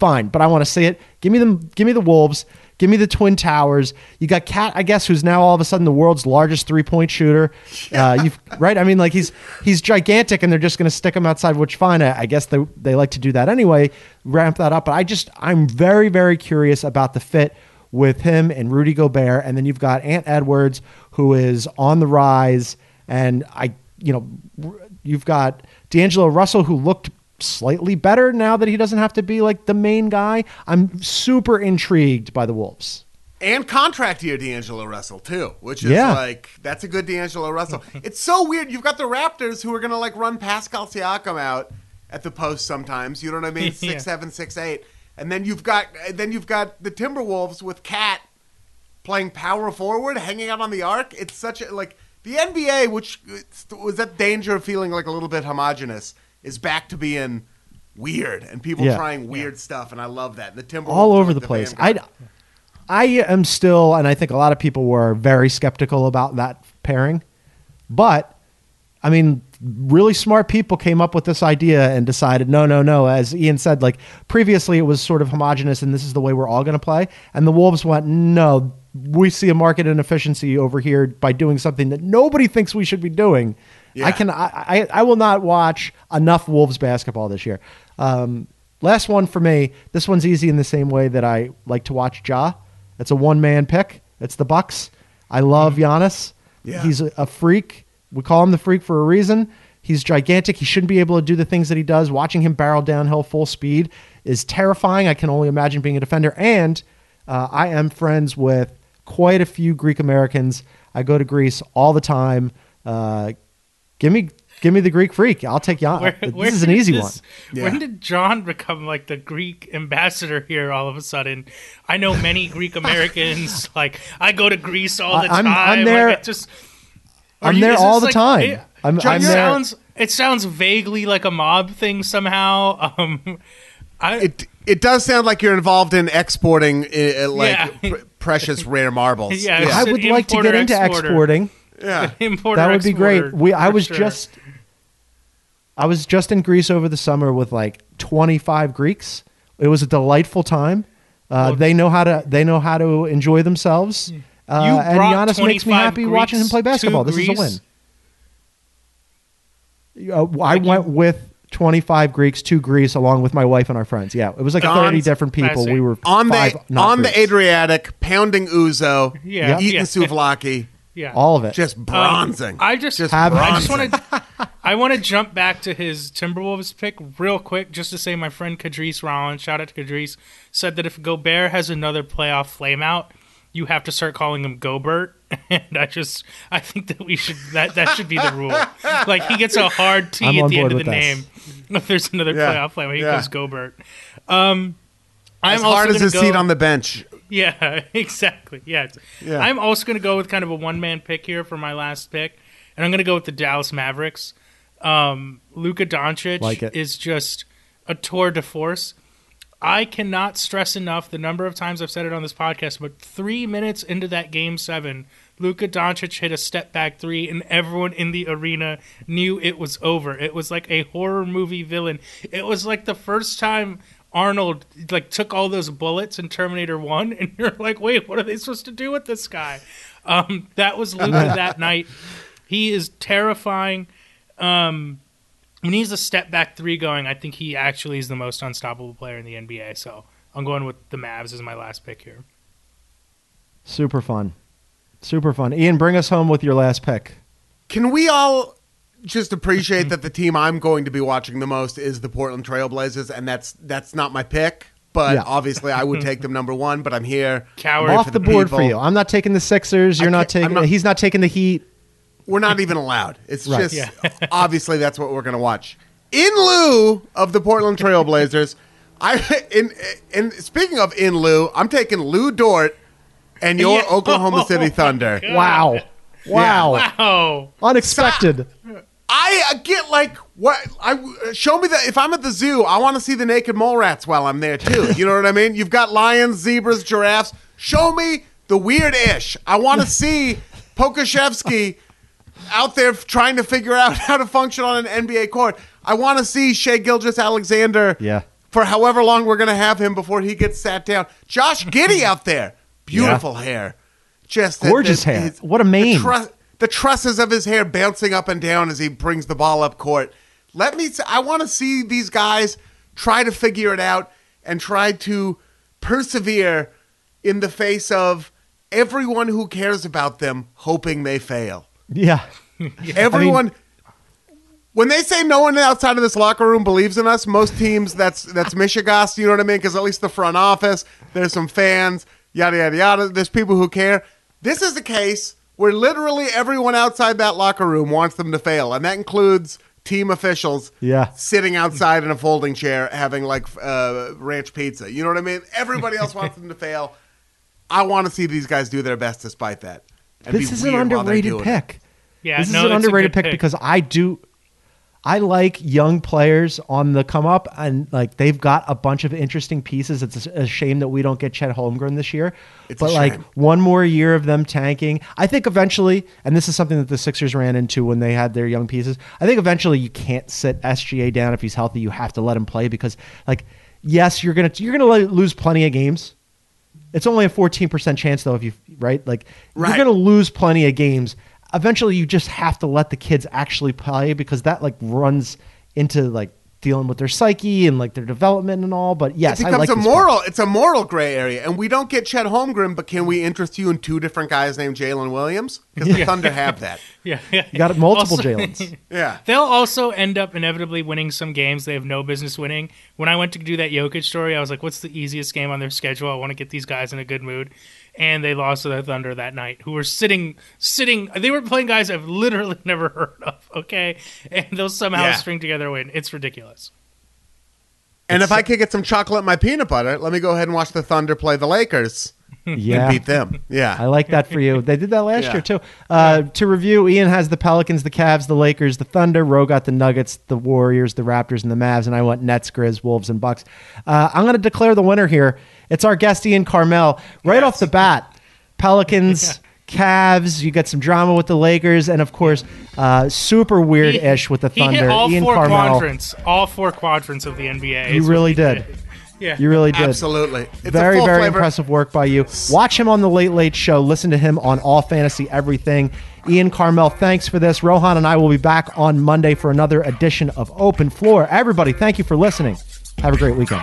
Fine, but I want to see it. Give me the, give me the Wolves. Give me the Twin Towers. You got Cat, I guess, who's now all of a sudden the world's largest three-point shooter. Uh, you've, right? I mean, like he's he's gigantic, and they're just going to stick him outside, which fine. I, I guess they, they like to do that anyway, ramp that up. But I just, I'm very, very curious about the fit with him and Rudy Gobert. And then you've got Ant Edwards, who is on the rise. And I, you know... You've got D'Angelo Russell, who looked slightly better now that he doesn't have to be like the main guy. I'm super intrigued by the Wolves. And contract year D'Angelo Russell, too, which is yeah. like, that's a good D'Angelo Russell. It's so weird. You've got the Raptors who are going to like run Pascal Siakam out at the post sometimes. You know what I mean? Six, yeah. seven, six, eight. And then you've got then you've got the Timberwolves with Cat playing power forward, hanging out on the arc. It's such a, like, the N B A, which was that danger of feeling like a little bit homogenous, is back to being weird and people yeah. trying weird yeah. stuff. And I love that. And the Timberwolves all over the, the place. I I am still, and I think a lot of people were very skeptical about that pairing, but I mean, really smart people came up with this idea and decided, no, no, no. As Ian said, like previously it was sort of homogenous and this is the way we're all going to play. And the Wolves went, no, we see a market inefficiency over here by doing something that nobody thinks we should be doing. Yeah. I can, I, I, I will not watch enough Wolves basketball this year. Um, last one for me, this one's easy in the same way that I like to watch Ja. It's a one-man pick. It's the Bucks. I love Giannis. Yeah. He's a, a freak. We call him the freak for a reason. He's gigantic. He shouldn't be able to do the things that he does. Watching him barrel downhill full speed is terrifying. I can only imagine being a defender. And uh, I am friends with quite a few Greek Americans. I go to Greece all the time. Uh, give me... Give me the Greek freak. I'll take Giannis. This where is an easy this, one. Yeah. When did John become like the Greek ambassador here all of a sudden? I know many Greek Americans. Like I go to Greece all the I'm, time. I'm there. Like, I just, I'm you, there all the like, time. It, I'm, John, I'm there. Sounds, it sounds vaguely like a mob thing somehow. Um, I, it it does sound like you're involved in exporting uh, like yeah. pr- precious rare marbles. Yeah, yeah. I would like to get into exporter. exporting. Yeah, that would be great. We I was sure. just. I was just in Greece over the summer with like twenty-five Greeks. It was a delightful time. Uh, well, they know how to they know how to enjoy themselves. Uh, and Giannis makes me happy Greeks watching him play basketball. This Greece? is a win. Uh, I went with twenty-five Greeks to Greece along with my wife and our friends. Yeah, it was like on, thirty different people. We were on five, the on Greeks. the Adriatic, pounding ouzo, yeah, eating yeah, souvlaki. Yeah, all of it. Just bronzing. Um, I just, just bronzing. I just want to. I want to jump back to his Timberwolves pick real quick, just to say my friend Kadrice Rollins, shout out to Kadrice, said that if Gobert has another playoff flameout, you have to start calling him Gobert. And I just, I think that we should that that should be the rule. Like he gets a hard T I'm at the end of the name. If there's another yeah. playoff flameout, he yeah. goes Gobert. Um, as I'm hard also as his go, seat on the bench. Yeah, exactly. Yeah. yeah. I'm also going to go with kind of a one-man pick here for my last pick, and I'm going to go with the Dallas Mavericks. Um, Luka Doncic like is just a tour de force. I cannot stress enough the number of times I've said it on this podcast, but three minutes into that game seven, Luka Doncic hit a step-back three, and everyone in the arena knew it was over. It was like a horror movie villain. It was like the first time Arnold like took all those bullets in Terminator one, and you're like, wait, what are they supposed to do with this guy? Um, that was Luka that night. He is terrifying. Um, when he's a step back three going, I think he actually is the most unstoppable player in the N B A. So I'm going with the Mavs as my last pick here. Super fun. Super fun. Ian, bring us home with your last pick. Can we all just appreciate that the team I'm going to be watching the most is the Portland Trailblazers, and that's that's not my pick, but yeah. obviously I would take them number one, but I'm here. Coward. I'm off the, the board people. for you. I'm not taking the Sixers. You're not taking not, he's not taking the Heat. We're not even allowed. It's right. just yeah. obviously that's what we're gonna watch. In lieu of the Portland Trailblazers, I in in speaking of in lieu, I'm taking Lou Dort and your yeah. Oklahoma City Thunder. Oh, wow. Wow. Yeah. Wow. Unexpected. Stop. I get like what I show me that if I'm at the zoo, I want to see the naked mole rats while I'm there too. You know what I mean? You've got lions, zebras, giraffes. Show me the weird ish. I want to see Pokashevsky out there trying to figure out how to function on an N B A court. I want to see Shai Gilgeous-Alexander yeah. for however long we're going to have him before he gets sat down. Josh Giddey out there, beautiful yeah. hair, just gorgeous the, the, hair. His, what a mane. The trusses of his hair bouncing up and down as he brings the ball up court. Let me. I want to see these guys try to figure it out and try to persevere in the face of everyone who cares about them hoping they fail. Yeah. yeah. Everyone. I mean, when they say no one outside of this locker room believes in us, most teams, that's that's Mishigas, you know what I mean? Because at least the front office, there's some fans. yada, yada, yada. There's people who care. This is a case where literally everyone outside that locker room wants them to fail, and that includes team officials yeah. sitting outside in a folding chair having, like, uh, ranch pizza. You know what I mean? Everybody else wants them to fail. I want to see these guys do their best despite that. And this is an underrated pick. Yeah, this no, is an underrated pick, pick because I do – I like young players on the come up, and, like, they've got a bunch of interesting pieces. It's a shame that we don't get Chet Holmgren this year. It's but, like, one more year of them tanking. I think eventually – and this is something that the Sixers ran into when they had their young pieces. I think eventually you can't sit S G A down if he's healthy. You have to let him play because, like, yes, you're going to you're going to lose plenty of games. It's only a fourteen percent chance, though, if you right, like right. you're going to lose plenty of games. Eventually, you just have to let the kids actually play because that like runs into like dealing with their psyche and like their development and all. But yes, it becomes I like a moral. Part. It's a moral gray area, and we don't get Chet Holmgren, but can we interest you in two different guys named Jalen Williams? Because the yeah. Thunder have that. yeah, yeah, you got multiple Jalen's. yeah, they'll also end up inevitably winning some games they have no business winning. When I went to do that Jokic story, I was like, "What's the easiest game on their schedule? I want to get these guys in a good mood." And they lost to the Thunder that night, who were sitting, sitting. They were playing guys I've literally never heard of, okay? And they'll somehow yeah. string together a win. It's ridiculous. And it's, if I could get some chocolate in my peanut butter, let me go ahead and watch the Thunder play the Lakers yeah. and beat them. Yeah. I like that for you. They did that last yeah. year, too. Uh, to review, Ian has the Pelicans, the Cavs, the Lakers, the Thunder. Ro got the Nuggets, the Warriors, the Raptors, and the Mavs. And I went Nets, Grizz, Wolves, and Bucks. Uh, I'm going to declare the winner here. It's our guest, Ian Carmel. Right yes. off the bat, Pelicans, yeah. Cavs, you got some drama with the Lakers, and of course, uh, super weird-ish he, with the Thunder. He hit all Ian four Carmel. quadrants, all four quadrants of the N B A. You really did. did. Yeah, you really did. Absolutely. It's very, a full very flavor. impressive work by you. Watch him on The Late Late Show. Listen to him on All Fantasy Everything. Ian Carmel, thanks for this. Rohan and I will be back on Monday for another edition of Open Floor. Everybody, thank you for listening. Have a great weekend.